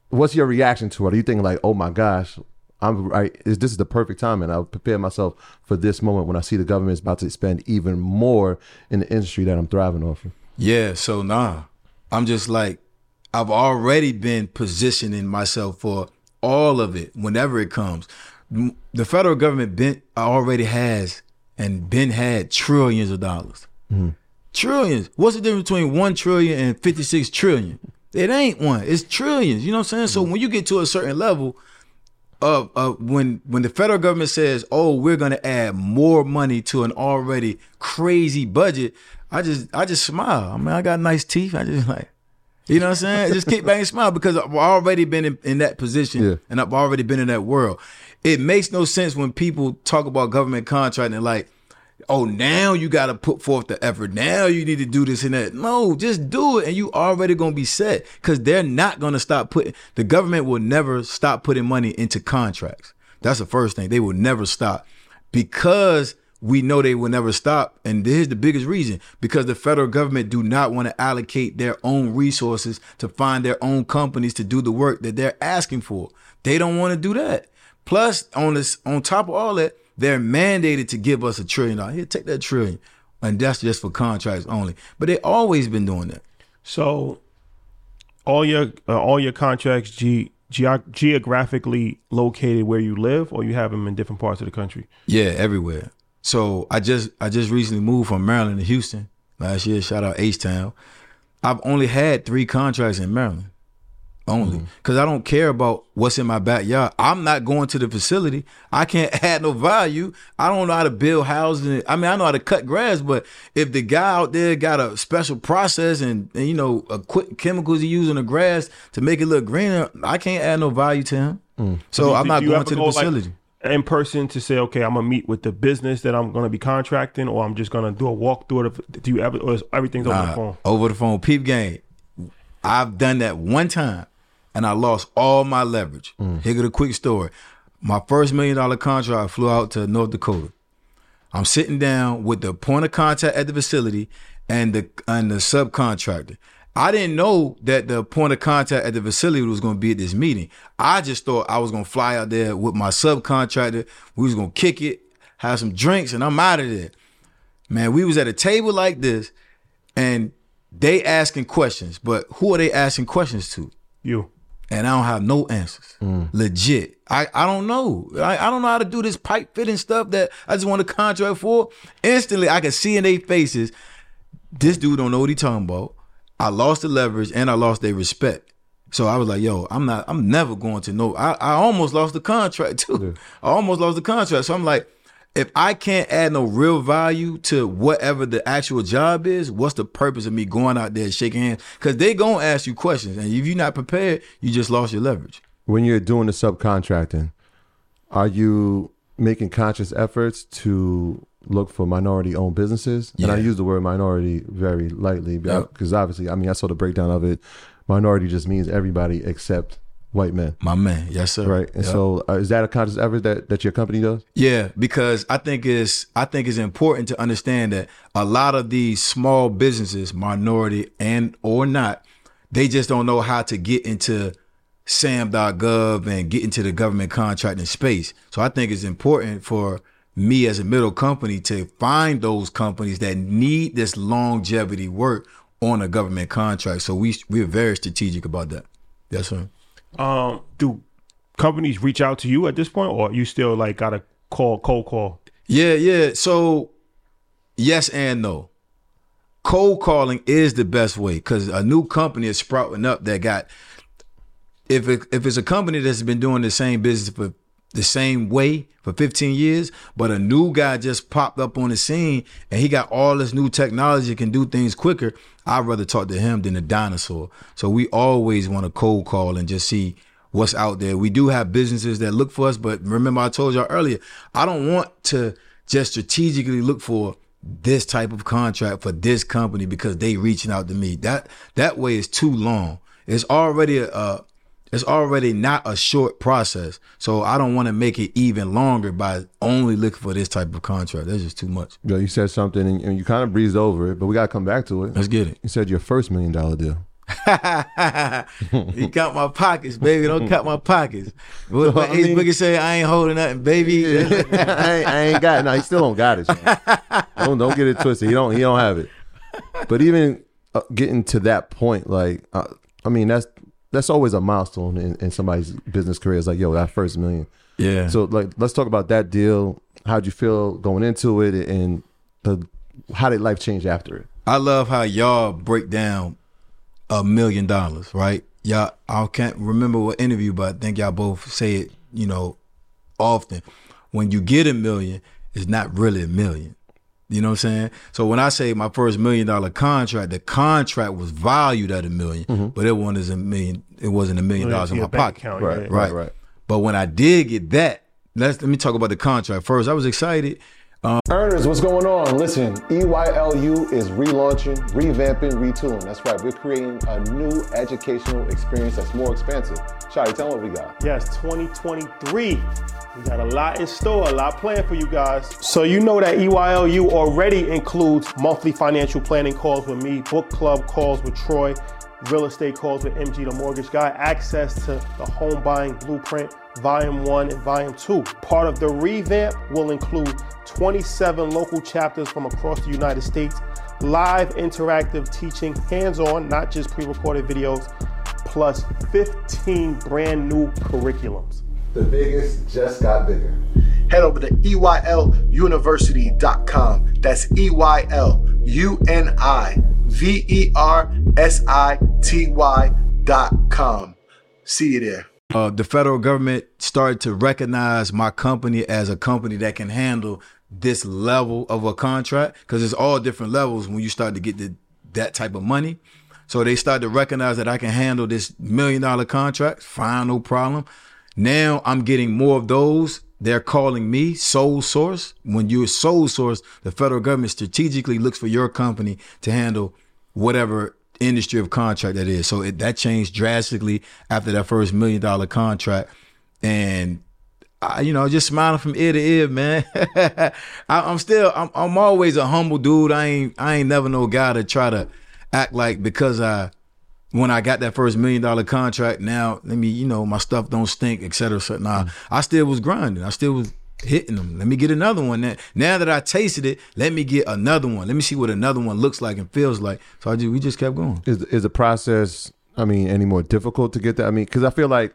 what's your reaction to it? Are you thinking like, oh my gosh, I'm right. This is the perfect time, and I'll prepare myself for this moment when I see the government is about to spend even more in the industry that I'm thriving off of. Yeah. So nah, I'm just like, I've already been positioning myself for all of it whenever it comes. The federal government been, already has and been had trillions of dollars. Mm-hmm. Trillions. What's the difference between one trillion and fifty-six trillion? It ain't one. It's trillions. You know what I'm saying? So when you get to a certain level of, of when when the federal government says, "Oh, we're going to add more money to an already crazy budget," I just I just smile. I mean, I got nice teeth. I just like, you know what I'm saying? Just kick back and smile because I've already been in, in that position yeah. and I've already been in that world. It makes no sense when people talk about government contracting like, oh, now you got to put forth the effort. Now you need to do this and that. No, just do it. And you already going to be set because they're not going to stop putting. The government will never stop putting money into contracts. That's the first thing. They will never stop because we know they will never stop. And here's the biggest reason, because the federal government do not want to allocate their own resources to find their own companies to do the work that they're asking for. They don't want to do that. Plus, on this, on top of all that, they're mandated to give us a trillion dollars. Here, take that trillion. And that's just for contracts only. But they've always been doing that. So all your uh, all your contracts ge- ge- geographically located where you live, or you have them in different parts of the country? Yeah, everywhere. So I just I just recently moved from Maryland to Houston last year. Shout out H-Town. I've only had three contracts in Maryland. Only because mm-hmm. I don't care about what's in my backyard. I'm not going to the facility. I can't add no value. I don't know how to build houses. I mean, I know how to cut grass, but if the guy out there got a special process and, and you know, a quick chemicals he uses on the grass to make it look greener, I can't add no value to him. Mm-hmm. So, so I'm not going to the go facility. Like- in person to say, okay, I'm gonna meet with the business that I'm gonna be contracting, or I'm just gonna do a walkthrough. Do you ever, or everything's over nah, the phone? Over the phone, peep game. I've done that one time, and I lost all my leverage. Mm. Here goes a quick story. My first million dollar contract, I flew out to North Dakota. I'm sitting down with the point of contact at the facility and the and the subcontractor. I didn't know that the point of contact at the facility was going to be at this meeting. I just thought I was going to fly out there with my subcontractor. We was going to kick it, have some drinks, and I'm out of there. Man, we was at a table like this, and they asking questions. But who are they asking questions to? You. And I don't have no answers. Mm. Legit. I, I don't know. I, I don't know how to do this pipe fitting stuff that I just want a contract for. Instantly, I can see in their faces, this dude don't know what he talking about. I lost the leverage and I lost their respect. So I was like, yo, I'm not, I'm never going to know. I, I almost lost the contract too. Yeah. I almost lost the contract. So I'm like, if I can't add no real value to whatever the actual job is, what's the purpose of me going out there and shaking hands? Because they going to ask you questions. And if you're not prepared, you just lost your leverage. When you're doing the subcontracting, are you making conscious efforts to look for minority-owned businesses? Yeah. And I use the word minority very lightly because yep. obviously, I mean, I saw the breakdown of it. Minority just means everybody except white men. My man, yes sir. Right, and yep. so uh, is that a conscious effort that, that your company does? Yeah, because I think it's I think it's important to understand that a lot of these small businesses, minority and or not, they just don't know how to get into sam dot gov and get into the government contracting space. So I think it's important for me as a middle company to find those companies that need this longevity work on a government contract. So we we're very strategic about that. Yes sir. Um, do companies reach out to you at this point, or you still like gotta call cold call? Yeah, yeah. So yes and no. Cold calling is the best way because a new company is sprouting up that got if it, if it's a company that's been doing the same business for the same way for fifteen years, but a new guy just popped up on the scene and he got all this new technology, can do things quicker. I'd rather talk to him than a dinosaur. So we always want to cold call and just see what's out there. We do have businesses that look for us, but remember I told y'all earlier, I don't want to just strategically look for this type of contract for this company because they reaching out to me. That that way is too long. It's already a, a It's already not a short process. So I don't want to make it even longer by only looking for this type of contract. That's just too much. Yeah, you said something and you kind of breezed over it, but we got to come back to it. Let's get it. You said your first million dollar deal. You cut my pockets, baby. Don't cut my pockets. What, so, what I mean, Boogie say, I ain't holding nothing, baby. Yeah. I, ain't, I ain't got it. No, he still don't got it. Don't don't get it twisted. He don't he don't have it. But even uh, getting to that point, like uh, I mean, that's that's always a milestone in, in somebody's business career. It's like, yo, that first million. Yeah. So like, let's talk about that deal. How'd you feel going into it, and the how did life change after it? I love how y'all break down a million dollars, right? Y'all, I can't remember what interview, but I think y'all both say it, you know, often. When you get a million, it's not really a million. You know what I'm saying? So when I say my first million dollar contract, the contract was valued at a million, mm-hmm. but it wasn't a million. It wasn't a million dollars in my pocket. Account, right, right, right, right. But when I did get that, let's let me talk about the contract first. I was excited. Um, Earners, what's going on? Listen, E Y L U is relaunching, revamping, retooling. That's right. We're creating a new educational experience that's more expansive. Shadi, tell them what we got. Yes, twenty twenty-three. We got a lot in store, a lot planned for you guys. So you know that E Y L U already includes monthly financial planning calls with me, book club calls with Troy, real estate calls with M G, the mortgage guy, access to the home buying blueprint, volume one and volume two. Part of the revamp will include twenty-seven local chapters from across the United States, live interactive teaching, hands-on, not just pre-recorded videos, plus fifteen brand new curriculums. The biggest just got bigger. Head over to E Y L university dot com. That's E Y L U N I V E R S I T Y dot com. See you there. Uh, the federal government started to recognize my company as a company that can handle this level of a contract, because it's all different levels when you start to get the, that type of money. So they started to recognize that I can handle this million dollar contract. Fine, no problem. Now I'm getting more of those. They're calling me sole source. When you're sole source, the federal government strategically looks for your company to handle whatever industry of contract that is. So it, that changed drastically after that first million dollar contract. And I, you know, just smiling from ear to ear, man. I, I'm still, I'm, I'm always a humble dude. I ain't, I ain't never no guy to try to act like because I, when I got that first million dollar contract, now let me, you know, my stuff don't stink, et cetera. So, nah, I still was grinding. I still was hitting them. Let me get another one. Now, now that I tasted it, let me get another one. Let me see what another one looks like and feels like. So I just, we just kept going. Is is the process, I mean, any more difficult to get that? I mean, because I feel like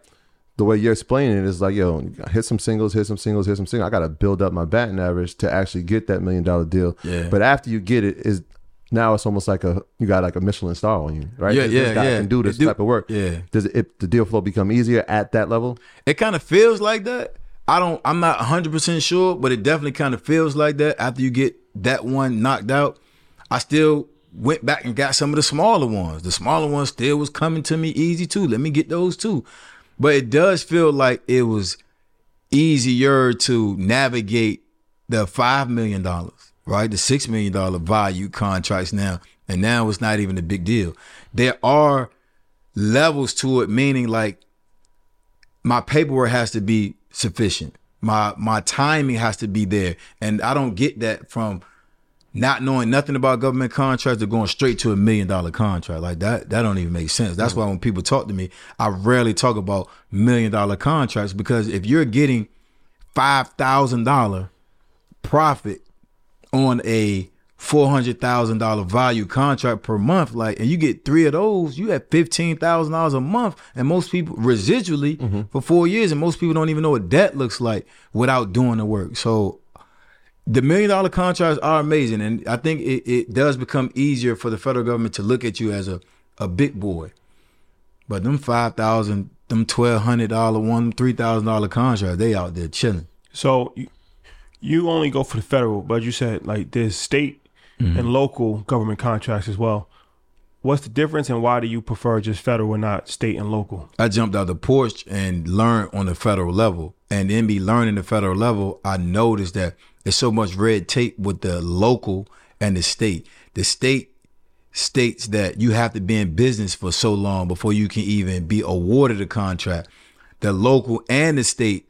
the way you're explaining it is like, yo, hit some singles, hit some singles, hit some singles. I got to build up my batting average to actually get that million dollar deal. Yeah. But after you get it, is now it's almost like a you got like a Michelin star on you, right? Yeah, yeah, this guy yeah. can do this do, type of work. Yeah. Does it, it the deal flow become easier at that level? It kind of feels like that. I don't, I'm not one hundred percent sure, but it definitely kind of feels like that after you get that one knocked out. I still went back and got some of the smaller ones. The smaller ones still was coming to me easy too. Let me get those too. But it does feel like it was easier to navigate the five million dollars, right? The six million dollars value contracts now. And now it's not even a big deal. There are levels to it, meaning like my paperwork has to be sufficient. My my timing has to be there. And I don't get that from not knowing nothing about government contracts to going straight to a million dollar contract. Like that, that don't even make sense. That's why when people talk to me, I rarely talk about million dollar contracts, because if you're getting five thousand dollars profit on a four hundred thousand dollars value contract per month, like, and you get three of those, you have fifteen thousand dollars a month, and most people residually mm-hmm. for four years, and most people don't even know what that looks like without doing the work. So the million dollar contracts are amazing, and I think it, it does become easier for the federal government to look at you as a, a big boy. But them five thousand dollars, them twelve hundred dollars one, three thousand dollars contracts, they out there chilling. So you, you only go for the federal, but you said like there's state Mm-hmm. and local government contracts as well. What's the difference, and why do you prefer just federal and not state and local? I jumped out the porch and learned on the federal level, and then be learning the federal level, I noticed that there's so much red tape with the local and the state. The state states that you have to be in business for so long before you can even be awarded a contract. The local and the state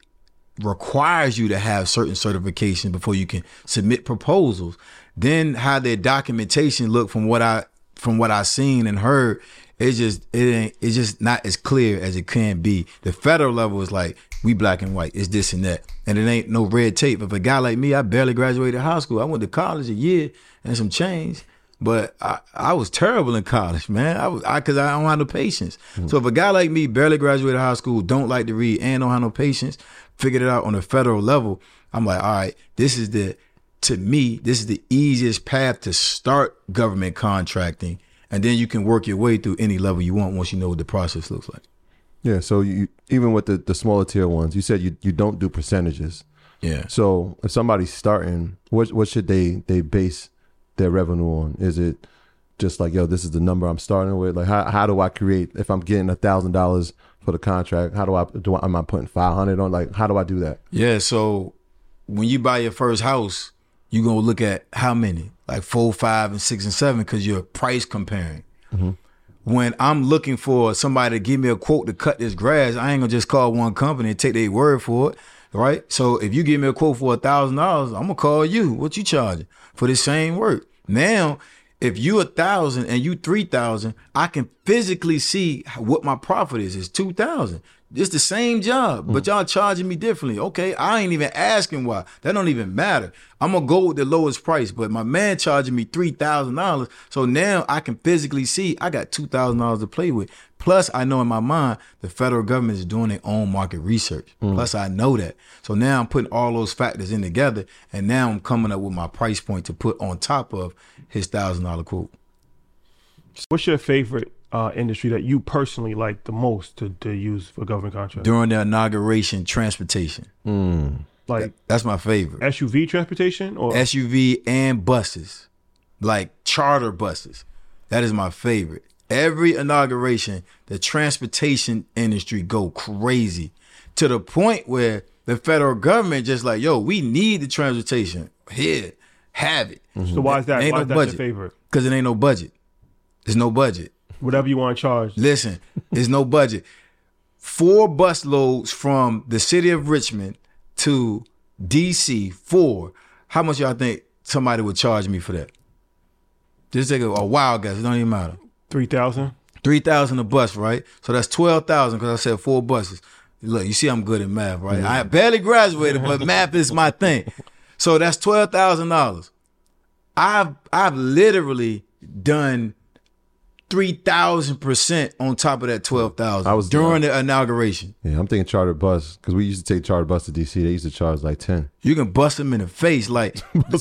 requires you to have certain certifications before you can submit proposals. Then how their documentation look, from what I from what I seen and heard, it's just it ain't it's just not as clear as it can be. The federal level is like, we black and white, it's this and that, and it ain't no red tape. But for a guy like me, I barely graduated high school. I went to college a year and some change, but I, I was terrible in college, man. I was I because I don't have no patience. Mm-hmm. So if a guy like me barely graduated high school, don't like to read, and don't have no patience, figured it out on the federal level, I'm like, all right, this is the to me this is the easiest path to start government contracting. And then you can work your way through any level you want once you know what the process looks like. Yeah. So you, even with the, the smaller tier ones, you said you, you don't do percentages. Yeah. So if somebody's starting, what what should they they base their revenue on? Is it just like, yo, this is the number I'm starting with? Like, how how do I create, if I'm getting a thousand dollars for the contract, how do I do? I, am I putting five hundred on? Like, how do I do that? Yeah. So when you buy your first house, you're gonna look at how many, like four, five, and six, and seven, because you're price comparing. Mm-hmm. When I'm looking for somebody to give me a quote to cut this grass, I ain't gonna just call one company and take their word for it, right? So if you give me a quote for a thousand dollars, I'm gonna call you. What you charging for the same work? Now, if you a thousand and you three thousand, I can physically see what my profit is. It's two thousand. It's the same job, but y'all charging me differently. Okay, I ain't even asking why. That don't even matter. I'm going to go with the lowest price, but my man charging me three thousand dollars. So now I can physically see I got two thousand dollars to play with. Plus, I know in my mind, the federal government is doing their own market research. Mm. Plus, I know that. So now I'm putting all those factors in together, and now I'm coming up with my price point to put on top of his one thousand dollars quote. What's your favorite Uh, industry that you personally like the most to, to use for government contracts? During the inauguration, transportation. Mm. Like that, that's my favorite. S U V transportation or S U V and buses, like charter buses. That is my favorite. Every inauguration, the transportation industry go crazy to the point where the federal government just like, yo, we need the transportation here, have it. Mm-hmm. So why is that? Ain't why no is that budget. Your favorite? Because it ain't no budget. There's no budget. Whatever you want to charge. Listen, there's no budget. Four bus loads from the city of Richmond to D C, four. How much y'all think somebody would charge me for that? Just take a, a wild guess. It don't even matter. three thousand dollars three thousand dollars a bus, right? So that's twelve thousand dollars because I said four buses. Look, you see I'm good at math, right? Yeah. I barely graduated, but math is my thing. So that's twelve thousand dollars. I've I've literally done three thousand percent on top of that twelve thousand during the inauguration. Yeah, I'm thinking charter bus, because we used to take charter bus to D C. They used to charge like ten. You can bust them in the face. Like,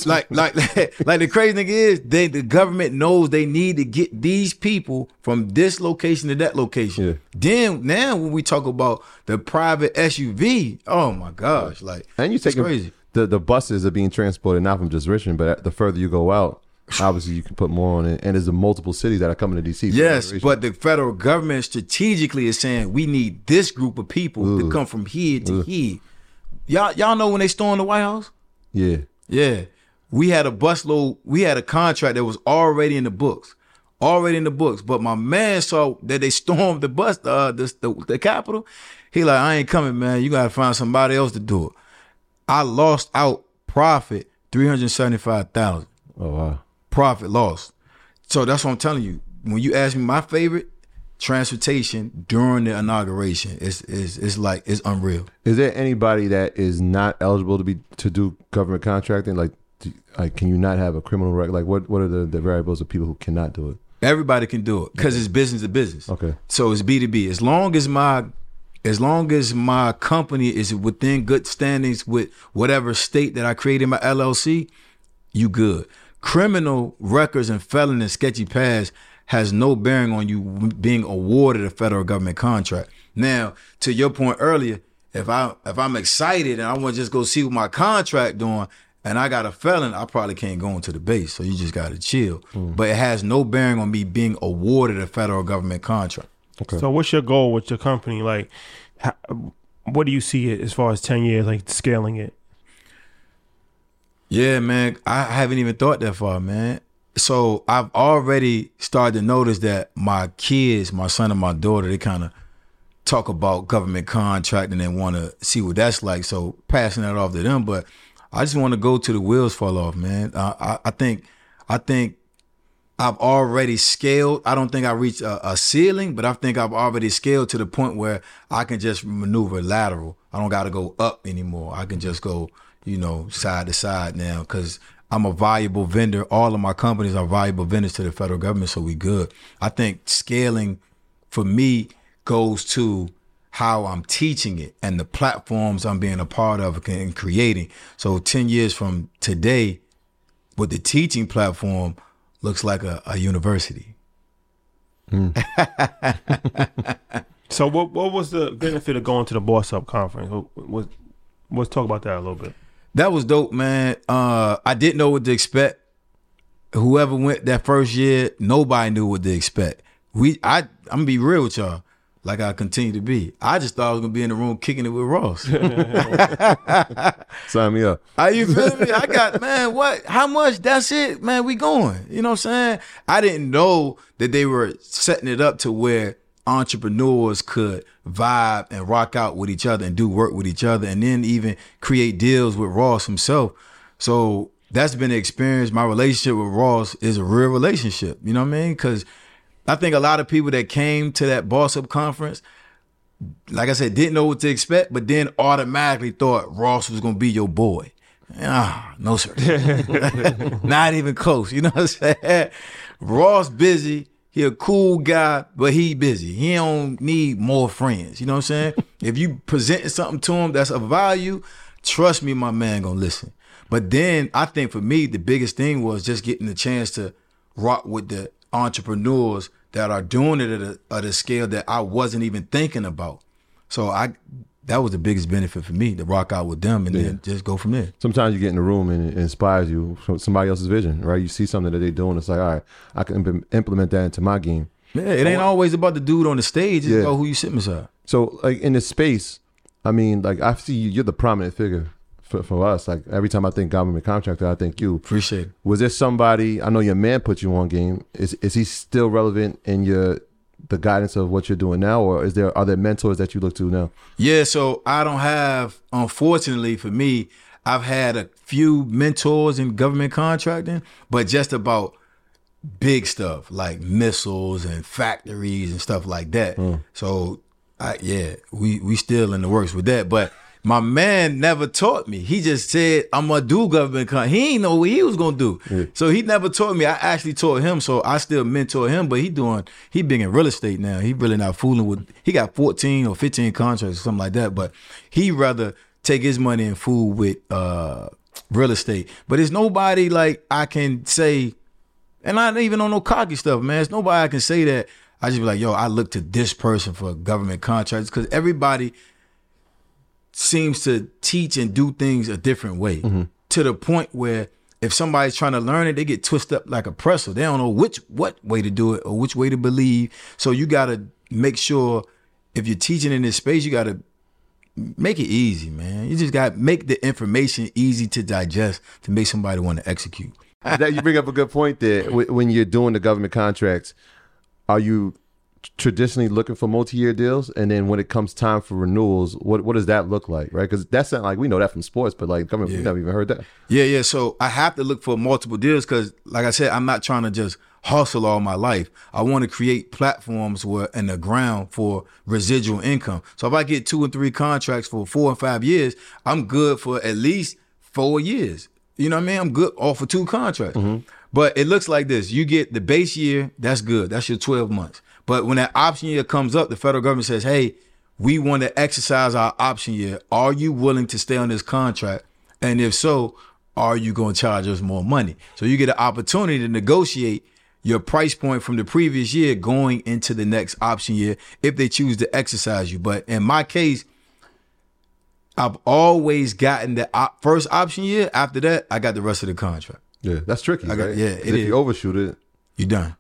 like, like, like, like the crazy thing is, they, the government knows they need to get these people from this location to that location. Yeah. Then, now when we talk about the private S U V, oh my gosh, like, and you take it's crazy. The, the buses are being transported not from just Richmond, but the further you go out, obviously you can put more on it, and there's the multiple cities that are coming to D C. Yes, but the federal government strategically is saying we need this group of people Ooh. to come from here to Ooh. here. Y'all, y'all know when they stormed the White House? Yeah, yeah. We had a busload. We had a contract that was already in the books, already in the books. But my man saw that they stormed the bus, uh, the the, the Capitol. He like, I ain't coming, man. You gotta find somebody else to do it. I lost out profit three hundred seventy-five thousand dollars. Oh wow. Profit loss. So that's what I'm telling you. When you ask me my favorite, transportation during the inauguration, it's, it's, it's like, it's unreal. Is there anybody that is not eligible to be to do government contracting? Like, do, like can you not have a criminal record? Like, what, what are the, the variables of people who cannot do it? Everybody can do it because it's business to business. Okay. So it's B to B. As long as my As long as my company is within good standings with whatever state that I created my L L C, you good. Criminal records and felon and sketchy past has no bearing on you being awarded a federal government contract. Now, to your point earlier, if I if I'm excited and I want to just go see what my contract doing, and I got a felon, I probably can't go into the base. So you just got to chill. Mm. But it has no bearing on me being awarded a federal government contract. Okay. So what's your goal with your company? Like, how, what do you see it as far as ten years, like scaling it? Yeah, man, I haven't even thought that far, man. So I've already started to notice that my kids, my son and my daughter, they kind of talk about government contracting and want to see what that's like. So passing that off to them, but I just want to go to the wheels fall off, man. I, I, I think, I think I've already scaled. I don't think I reached a, a ceiling, but I think I've already scaled to the point where I can just maneuver lateral. I don't got to go up anymore. I can just go, you know, side to side now because I'm a valuable vendor. All of my companies are valuable vendors to the federal government, so we good. I think scaling for me goes to how I'm teaching it and the platforms I'm being a part of and creating. So ten years from today, with the teaching platform, looks like a, a university. Mm. So what what was the benefit of going to the Boss Up Conference? What, what, let's talk about that a little bit. That was dope, man. Uh, I didn't know what to expect. Whoever went that first year, nobody knew what to expect. We, I, I'm going to be real with y'all, like I continue to be. I just thought I was going to be in the room kicking it with Ross. Sign me up. Are you feeling me? I got, man, what? How much? That's it, man. We going. You know what I'm saying? I didn't know that they were setting it up to where entrepreneurs could vibe and rock out with each other and do work with each other and then even create deals with Ross himself. So that's been an experience. My relationship with Ross is a real relationship. You know what I mean? Because I think a lot of people that came to that Boss Up Conference, like I said, didn't know what to expect, but then automatically thought Ross was going to be your boy. Ah, no, sir. Not even close. You know what I'm saying? Ross busy. He a cool guy, but he busy. He don't need more friends. You know what I'm saying? If you presenting something to him that's of value, trust me, my man gonna listen. But then I think for me, the biggest thing was just getting the chance to rock with the entrepreneurs that are doing it at a, at a scale that I wasn't even thinking about. So I, that was the biggest benefit for me, to rock out with them and yeah. then just go from there. Sometimes you get in the room and it inspires you from somebody else's vision, right? You see something that they're doing. It's like, all right, I can imp- implement that into my game. Yeah, it ain't always about the dude on the stage. It's yeah. about who you sitting beside. So like in this space, I mean, like I see you, you're the prominent figure for, for us. Like every time I think government contractor, I think you. Appreciate it. Was there somebody, I know your man put you on game. Is is he still relevant in your the guidance of what you're doing now, or is there are there mentors that you look to now? Yeah, so I don't have, unfortunately for me, I've had a few mentors in government contracting, but just about big stuff like missiles and factories and stuff like that. Mm. So I, yeah, we, we still in the works with that, but my man never taught me. He just said, I'm going to do government contracting. He ain't know what he was going to do. Yeah. So he never taught me. I actually taught him. So I still mentor him, but he doing, he big in real estate now. He really not fooling with, he got fourteen or fifteen contracts or something like that, but he rather take his money and fool with uh, real estate. But there's nobody like I can say, and I don't even know no cocky stuff, man. There's nobody I can say that. I just be like, yo, I look to this person for government contracts because everybody seems to teach and do things a different way, mm-hmm. to the point where if somebody's trying to learn it, they get twisted up like a pretzel. They don't know which what way to do it or which way to believe. So you got to make sure if you're teaching in this space, you got to make it easy, man. You just got to make the information easy to digest to make somebody want to execute. That you bring up a good point there. When you're doing the government contracts, are you traditionally looking for multi-year deals, and then when it comes time for renewals, what what does that look like, right? Because that's not like we know that from sports, but like coming, yeah. we never even heard that. Yeah, yeah. So I have to look for multiple deals because, like I said, I'm not trying to just hustle all my life. I want to create platforms where in the ground for residual income. So if I get two and three contracts for four and five years, I'm good for at least four years. You know what I mean? I'm good off of two contracts. Mm-hmm. But it looks like this: you get the base year, that's good, that's your twelve months. But when that option year comes up, the federal government says, hey, we want to exercise our option year. Are you willing to stay on this contract? And if so, are you going to charge us more money? So you get an opportunity to negotiate your price point from the previous year going into the next option year if they choose to exercise you. But in my case, I've always gotten the op- first option year. After that, I got the rest of the contract. Yeah, that's tricky. I got, right? Yeah, it if is. You overshoot it, you're done.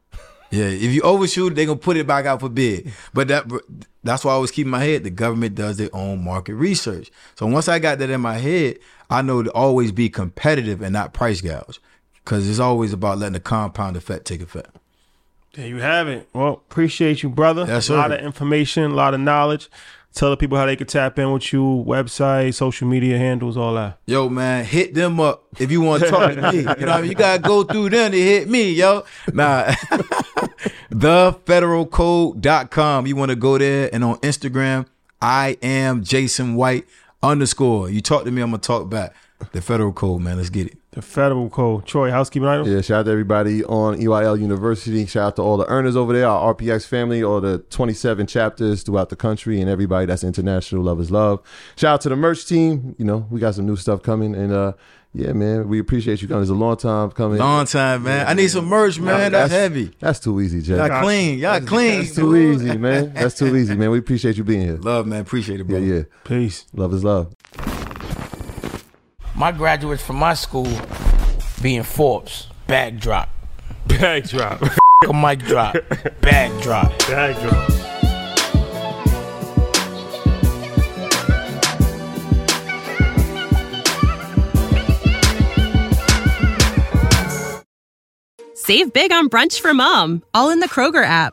Yeah, if you overshoot, they're going to put it back out for bid. But that that's why I always keep in my head, the government does their own market research. So once I got that in my head, I know to always be competitive and not price gouge, because it's always about letting the compound effect take effect. There you have it. Well, appreciate you, brother. That's a lot of information, a lot of knowledge. Tell the people how they could tap in with you, website, social media handles, all that. Yo, man, hit them up if you want to talk to me. You know what I mean? You got to go through them to hit me, yo. Nah. the federal code dot com. You want to go there, and on Instagram, I am Jason White underscore. You talk to me, I'm going to talk back. The Federal Code, man. Let's get it. The Federal Code. Troy, housekeeping item? Yeah, shout out to everybody on E Y L University. Shout out to all the earners over there, our R P X family, all the twenty-seven chapters throughout the country, and everybody that's international. Love is love. Shout out to the merch team. You know, we got some new stuff coming, and uh, yeah, man, we appreciate you coming. It's a long time coming. Long time, man. Yeah, I need man. some merch, man. That's, that's heavy. That's too easy, Jay. Y'all clean. Y'all that's, clean. That's too easy, man. That's too easy, man. We appreciate you being here. Love, man. Appreciate it, bro. Yeah, yeah. Peace. Love is love. My graduates from my school being Forbes, bag drop. Bag drop. F- a mic drop. Bag drop. Bag drop. Save big on brunch for mom, all in the Kroger app.